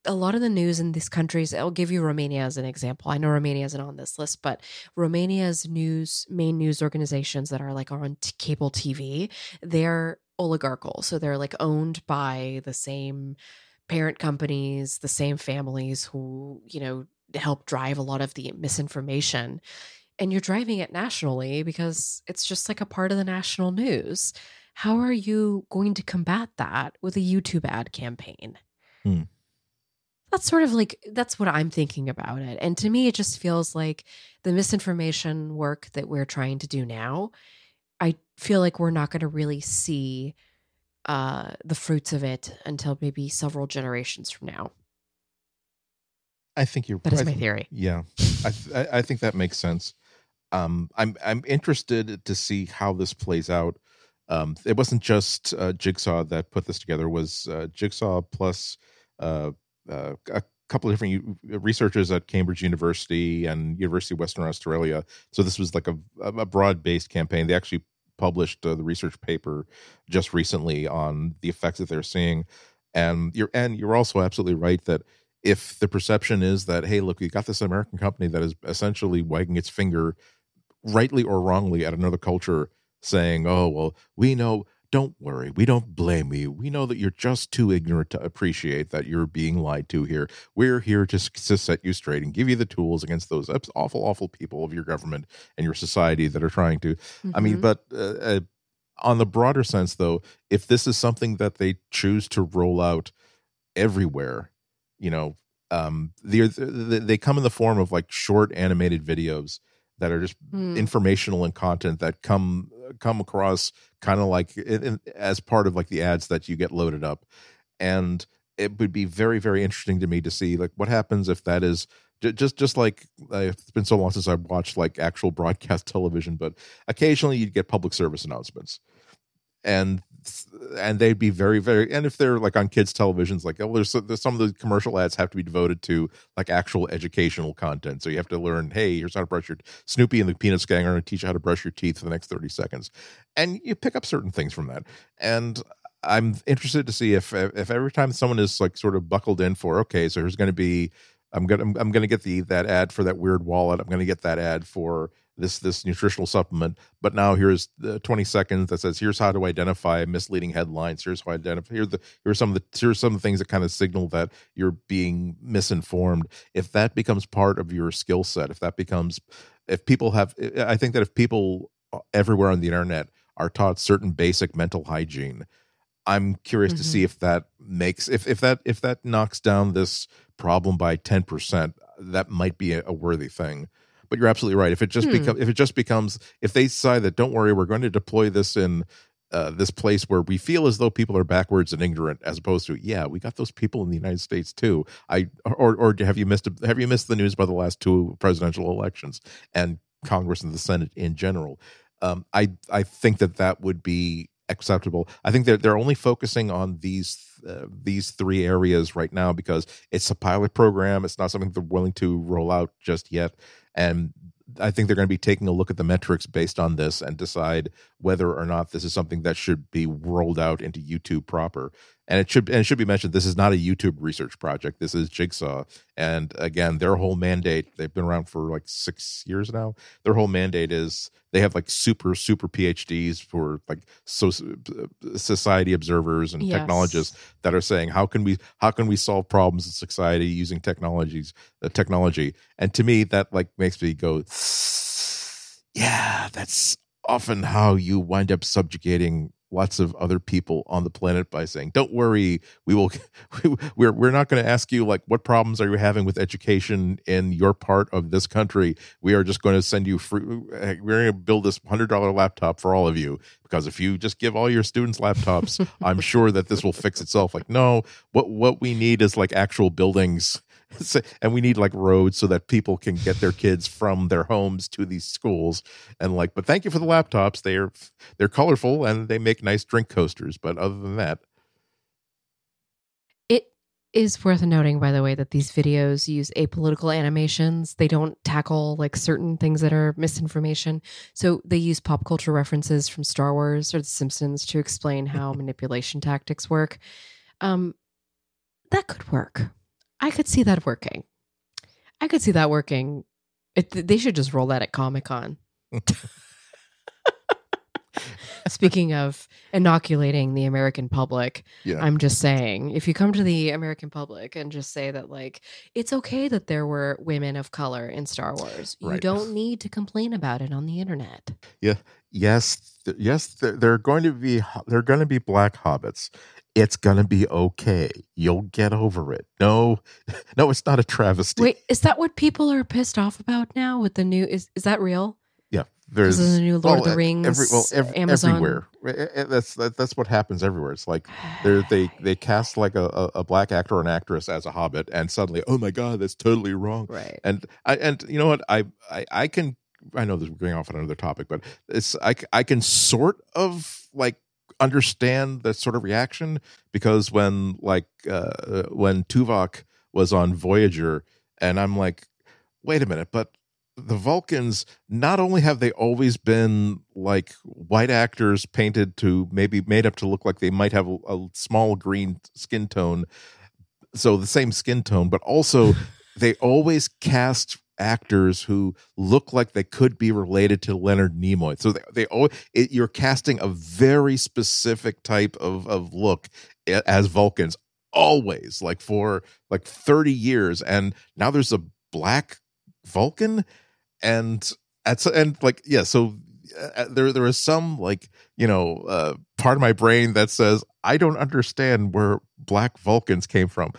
A lot of the news in these countries, I'll give you Romania as an example. I know Romania isn't on this list, but Romania's news, main news organizations that are like on t- cable T V, they're oligarchical. So they're like owned by the same parent companies, the same families who, you know, help drive a lot of the misinformation. And you're driving it nationally because it's just like a part of the national news. How are you going to combat that with a YouTube ad campaign? Hmm. That's sort of like, that's what I'm thinking about it. And to me, it just feels like the misinformation work that we're trying to do now, I feel like we're not going to really see uh, the fruits of it until maybe several generations from now. I think you're right. That is my theory. Yeah. I, th- I think that makes sense. Um, I'm, I'm interested to see how this plays out. Um, it wasn't just uh, Jigsaw that put this together. It was uh, Jigsaw plus uh, uh, a couple of different u- researchers at Cambridge University and University of Western Australia. So this was like a, a broad-based campaign. They actually published uh, the research paper just recently on the effects that they're seeing. And you're and you're also absolutely right that if the perception is that, hey, look, you got this American company that is essentially wagging its finger, rightly or wrongly, at another culture, saying, oh, well, we know, don't worry, we don't blame you. We know that you're just too ignorant to appreciate that you're being lied to here. We're here just to set you straight and give you the tools against those awful, awful people of your government and your society that are trying to. Mm-hmm. I mean, but uh, uh, on the broader sense, though, if this is something that they choose to roll out everywhere, you know, um, they they come in the form of like short animated videos that are just mm. informational and content that come come across kind of like in, as part of like the ads that you get loaded up. And it would be very, very interesting to me to see like what happens if that is j- just just like uh, it's been so long since I've watched like actual broadcast television, but occasionally you'd get public service announcements. And and they'd be very, very, and if they're like on kids' televisions, like, oh, there's, there's some of the commercial ads have to be devoted to like actual educational content. So you have to learn, hey, here's how to brush your, Snoopy and the Peanuts Gang are going to teach you how to brush your teeth for the next thirty seconds. And you pick up certain things from that. And I'm interested to see if, if every time someone is like sort of buckled in for, okay, so there's going to be, I'm going to, I'm going to get the, that ad for that weird wallet. I'm going to get that ad for this this nutritional supplement, but now here's the twenty seconds that says, here's how to identify misleading headlines, here's how I identify, here the here's some of the here's some of the things that kind of signal that you're being misinformed. If that becomes part of your skill set, if that becomes if people have I think that if people everywhere on the internet are taught certain basic mental hygiene, I'm curious mm-hmm. to see if that makes if if that if that knocks down this problem by ten percent. That might be a, a worthy thing. But you're absolutely right. If it just hmm. becomes, if it just becomes, if they decide that, don't worry, we're going to deploy this in uh, this place where we feel as though people are backwards and ignorant, as opposed to, yeah, we got those people in the United States too. I or or have you missed have you missed the news by the last two presidential elections and Congress and the Senate in general? Um, I I think that that would be acceptable. I think that they're only focusing on these uh, these three areas right now because it's a pilot program. It's not something they're willing to roll out just yet. And I think they're going to be taking a look at the metrics based on this and decide whether or not this is something that should be rolled out into YouTube proper. And it should and it should be mentioned, this is not a YouTube research project. This is Jigsaw. And again, their whole mandate, they've been around for like six years now. Their whole mandate is they have like super, super PhDs for like so, society observers and yes. technologists that are saying, how can we how can we solve problems in society using technologies, uh, technology? And to me, that like makes me go, yeah, that's often how you wind up subjugating lots of other people on the planet by saying, don't worry, we will, we're, we're not going to ask you, like, what problems are you having with education in your part of this country? We are just going to send you free, we're going to build this one hundred dollars laptop for all of you, because if you just give all your students laptops, I'm sure that this will fix itself. Like, no, what, what we need is like actual buildings. And we need like roads so that people can get their kids from their homes to these schools. And like, but thank you for the laptops. They are, they're colorful and they make nice drink coasters. But other than that. It is worth noting, by the way, that these videos use apolitical animations. They don't tackle like certain things that are misinformation. So they use pop culture references from Star Wars or The Simpsons to explain how manipulation tactics work. Um, that could work. I could see that working. I could see that working. It, they should just roll that at Comic-Con. Speaking of inoculating the American public, yeah. I'm just saying, if you come to the American public and just say that, like, it's okay that there were women of color in Star Wars. Right. You don't need to complain about it on the internet. Yeah. Yes. Th- yes. Th- they're going to be, they're going to be black hobbits. It's going to be okay. You'll get over it. No, no, it's not a travesty. Wait, is that what people are pissed off about now with the new, is, is that real? Yeah. There's the new Lord well, of the Rings, every, well, ev- Amazon. Everywhere. That's, that, that's what happens everywhere. It's like they, they cast like a, a black actor or an actress as a hobbit and suddenly, oh my God, that's totally wrong. Right. And I, and you know what? I, I, I can, I know this is going off on another topic, but it's, I, I can sort of like, understand that sort of reaction, because when like uh, when Tuvok was on Voyager, and I'm like, wait a minute, but the Vulcans, not only have they always been like white actors painted to maybe made up to look like they might have a, a small green skin tone, so the same skin tone, but also they always cast actors who look like they could be related to Leonard Nimoy. So they, they always, it, you're casting a very specific type of, of look as Vulcans always, like for like thirty years. And now there's a black Vulcan, and at and like, yeah, so uh, there, there is some like, you know, uh, part of my brain that says, I don't understand where black Vulcans came from.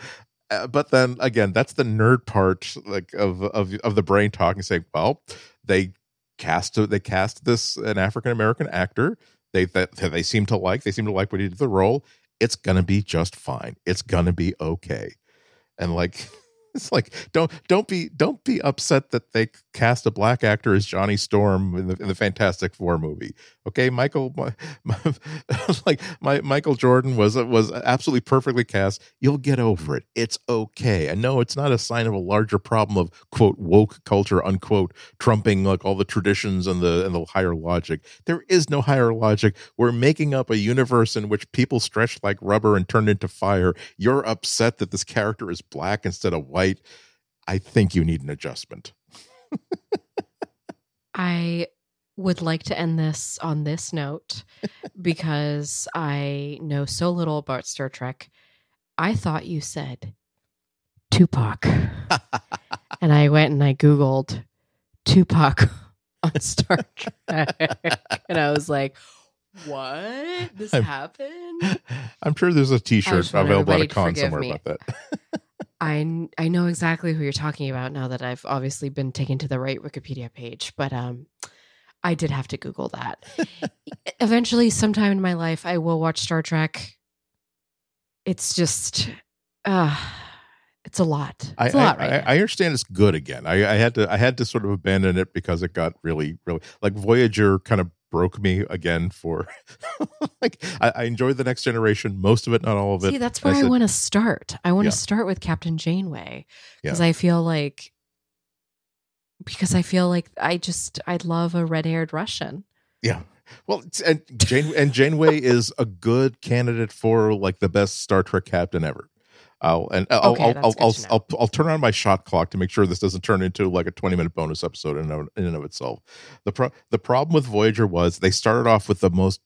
Uh, but then again, that's the nerd part, like of of of the brain talking, saying, "Well, they cast they cast this an African American actor. They that they, they seem to like they seem to like what he did to the role. It's gonna be just fine. It's gonna be okay." And like, it's like don't don't be don't be upset that they cast a black actor as Johnny Storm in the, in the Fantastic Four movie. Okay, Michael, my, my, like my Michael Jordan was was absolutely perfectly cast. You'll get over it. It's okay. And no, it's not a sign of a larger problem of quote woke culture unquote trumping like all the traditions and the and the higher logic. There is no higher logic. We're making up a universe in which people stretch like rubber and turn into fire. You're upset that this character is black instead of white. I think you need an adjustment. I would like to end this on this note because I know so little about Star Trek. I thought you said Tupac. And I went and I Googled Tupac on Star Trek. And I was like, what? This I'm, happened? I'm sure there's a t-shirt available at a con somewhere me. About that. I I know exactly who you're talking about now that I've obviously been taken to the right Wikipedia page, but um, I did have to Google that. Eventually, sometime in my life, I will watch Star Trek. It's just, uh, it's a lot. It's I, a lot I, right I, now. I understand it's good again. I, I had to I had to sort of abandon it because it got really really like Voyager kind of broke me again for like I, I enjoyed the Next Generation, most of it, not all of it. See, that's where I, I want to start. I want to yeah. start with Captain Janeway because yeah. I feel like because I feel like I just I love a red-haired Russian. Yeah, well, and Jane and Janeway is a good candidate for like the best Star Trek captain ever. I'll and I'll okay, I'll I'll I'll, I'll I'll turn on my shot clock to make sure this doesn't turn into like a twenty minute bonus episode in in and of itself. The pro- the problem with Voyager was they started off with the most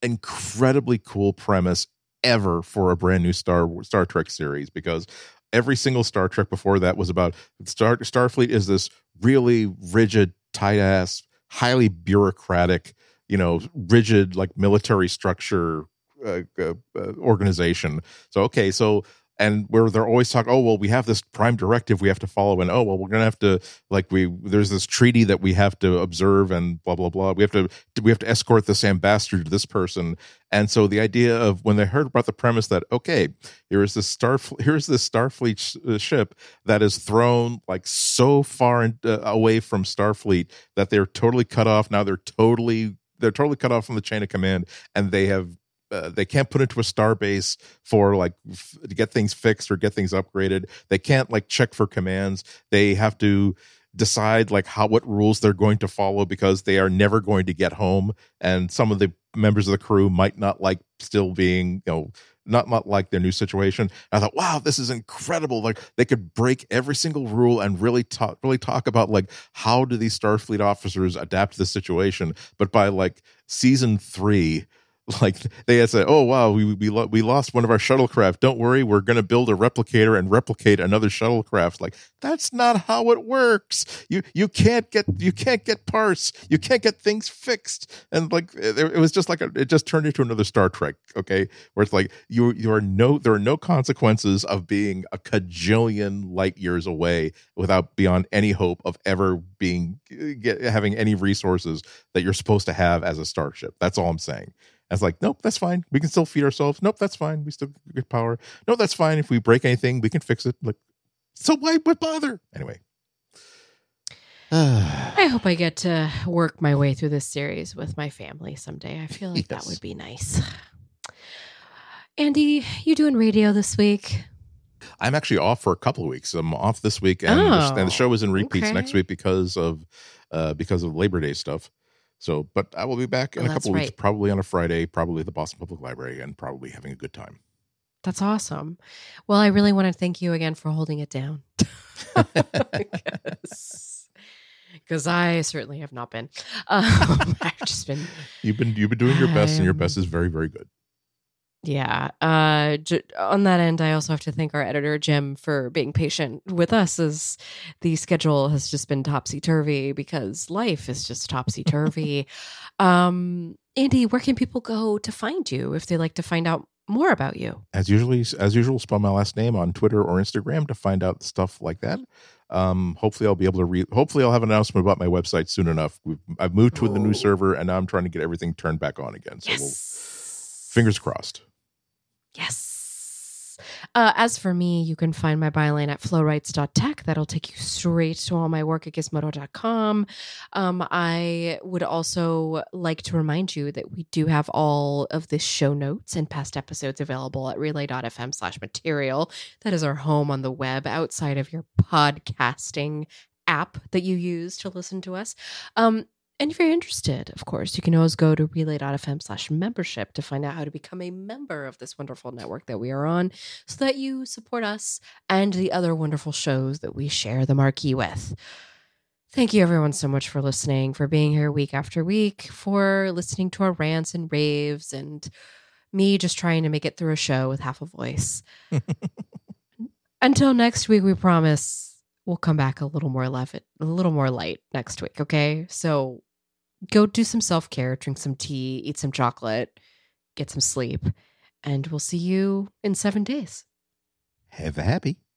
incredibly cool premise ever for a brand new Star Star Trek series, because every single Star Trek before that was about Star Starfleet is this really rigid, tight ass, highly bureaucratic you know, rigid like military structure uh, uh, organization. So, okay, so, and where they're always talking, oh, well, we have this prime directive we have to follow, and oh, well, we're going to have to, like, we, there's this treaty that we have to observe, and blah, blah, blah. We have to, we have to escort this ambassador to this person. And so the idea of, when they heard about the premise that, okay, here is this Star, here's this Starfleet sh- ship that is thrown, like, so far in, uh, away from Starfleet that they're totally cut off. Now they're totally, they're totally cut off from the chain of command, and they have, Uh, they can't put into a star base for like f- to get things fixed or get things upgraded. They can't like check for commands. They have to decide like how, what rules they're going to follow, because they are never going to get home. And some of the members of the crew might not like still being, you know, not, not like their new situation. And I thought, wow, this is incredible. Like they could break every single rule and really talk, really talk about like, how do these Starfleet officers adapt to the situation? But by like season three, like they had said, oh wow, we we we lost one of our shuttlecraft. Don't worry, we're going to build a replicator and replicate another shuttlecraft. Like that's not how it works. You you can't get you can't get parts. You can't get things fixed. And like it, it was just like a, it just turned into another Star Trek. Okay, where it's like you you are no there are no consequences of being a cajillion light years away without beyond any hope of ever being get, having any resources that you're supposed to have as a starship. That's all I'm saying. I was like, nope, that's fine. We can still feed ourselves. Nope, that's fine. We still get power. No, that's fine. If we break anything, we can fix it. Like, so why would bother? Anyway. I hope I get to work my way through this series with my family someday. I feel like yes. That would be nice. Andy, you doing radio this week? I'm actually off for a couple of weeks. I'm off this week, and, oh, the, and the show is in repeats okay. next week because of uh, because of Labor Day stuff. So, but I will be back in well, a couple of weeks, right. probably on a Friday, probably at the Boston Public Library, and probably having a good time. That's awesome. Well, I really want to thank you again for holding it down. Because I certainly have not been. Um, I've just been. You've been you've been doing your best, um, and your best is very, very good. Yeah. Uh, j- on that end, I also have to thank our editor, Jim, for being patient with us as the schedule has just been topsy-turvy, because life is just topsy-turvy. um, Andy, where can people go to find you if they like to find out more about you? As usually, as usual, spell my last name on Twitter or Instagram to find out stuff like that. Um, hopefully I'll be able to read, hopefully I'll have an announcement about my website soon enough. We've, I've moved to oh. the new server, and now I'm trying to get everything turned back on again. So yes. we'll, fingers crossed. Yes. Uh, as for me, you can find my byline at flowrights dot tech. That'll take you straight to all my work at gizmodo dot com. Um, I would also like to remind you that we do have all of the show notes and past episodes available at relay dot f m slash material. That is our home on the web outside of your podcasting app that you use to listen to us. Um, And if you're interested, of course, you can always go to relay dot f m slash membership to find out how to become a member of this wonderful network that we are on, so that you support us and the other wonderful shows that we share the marquee with. Thank you, everyone, so much for listening, for being here week after week, for listening to our rants and raves, and me just trying to make it through a show with half a voice. Until next week, we promise we'll come back a little more light, a little more light next week, okay? So go do some self-care, drink some tea, eat some chocolate, get some sleep, and we'll see you in seven days. Have a happy.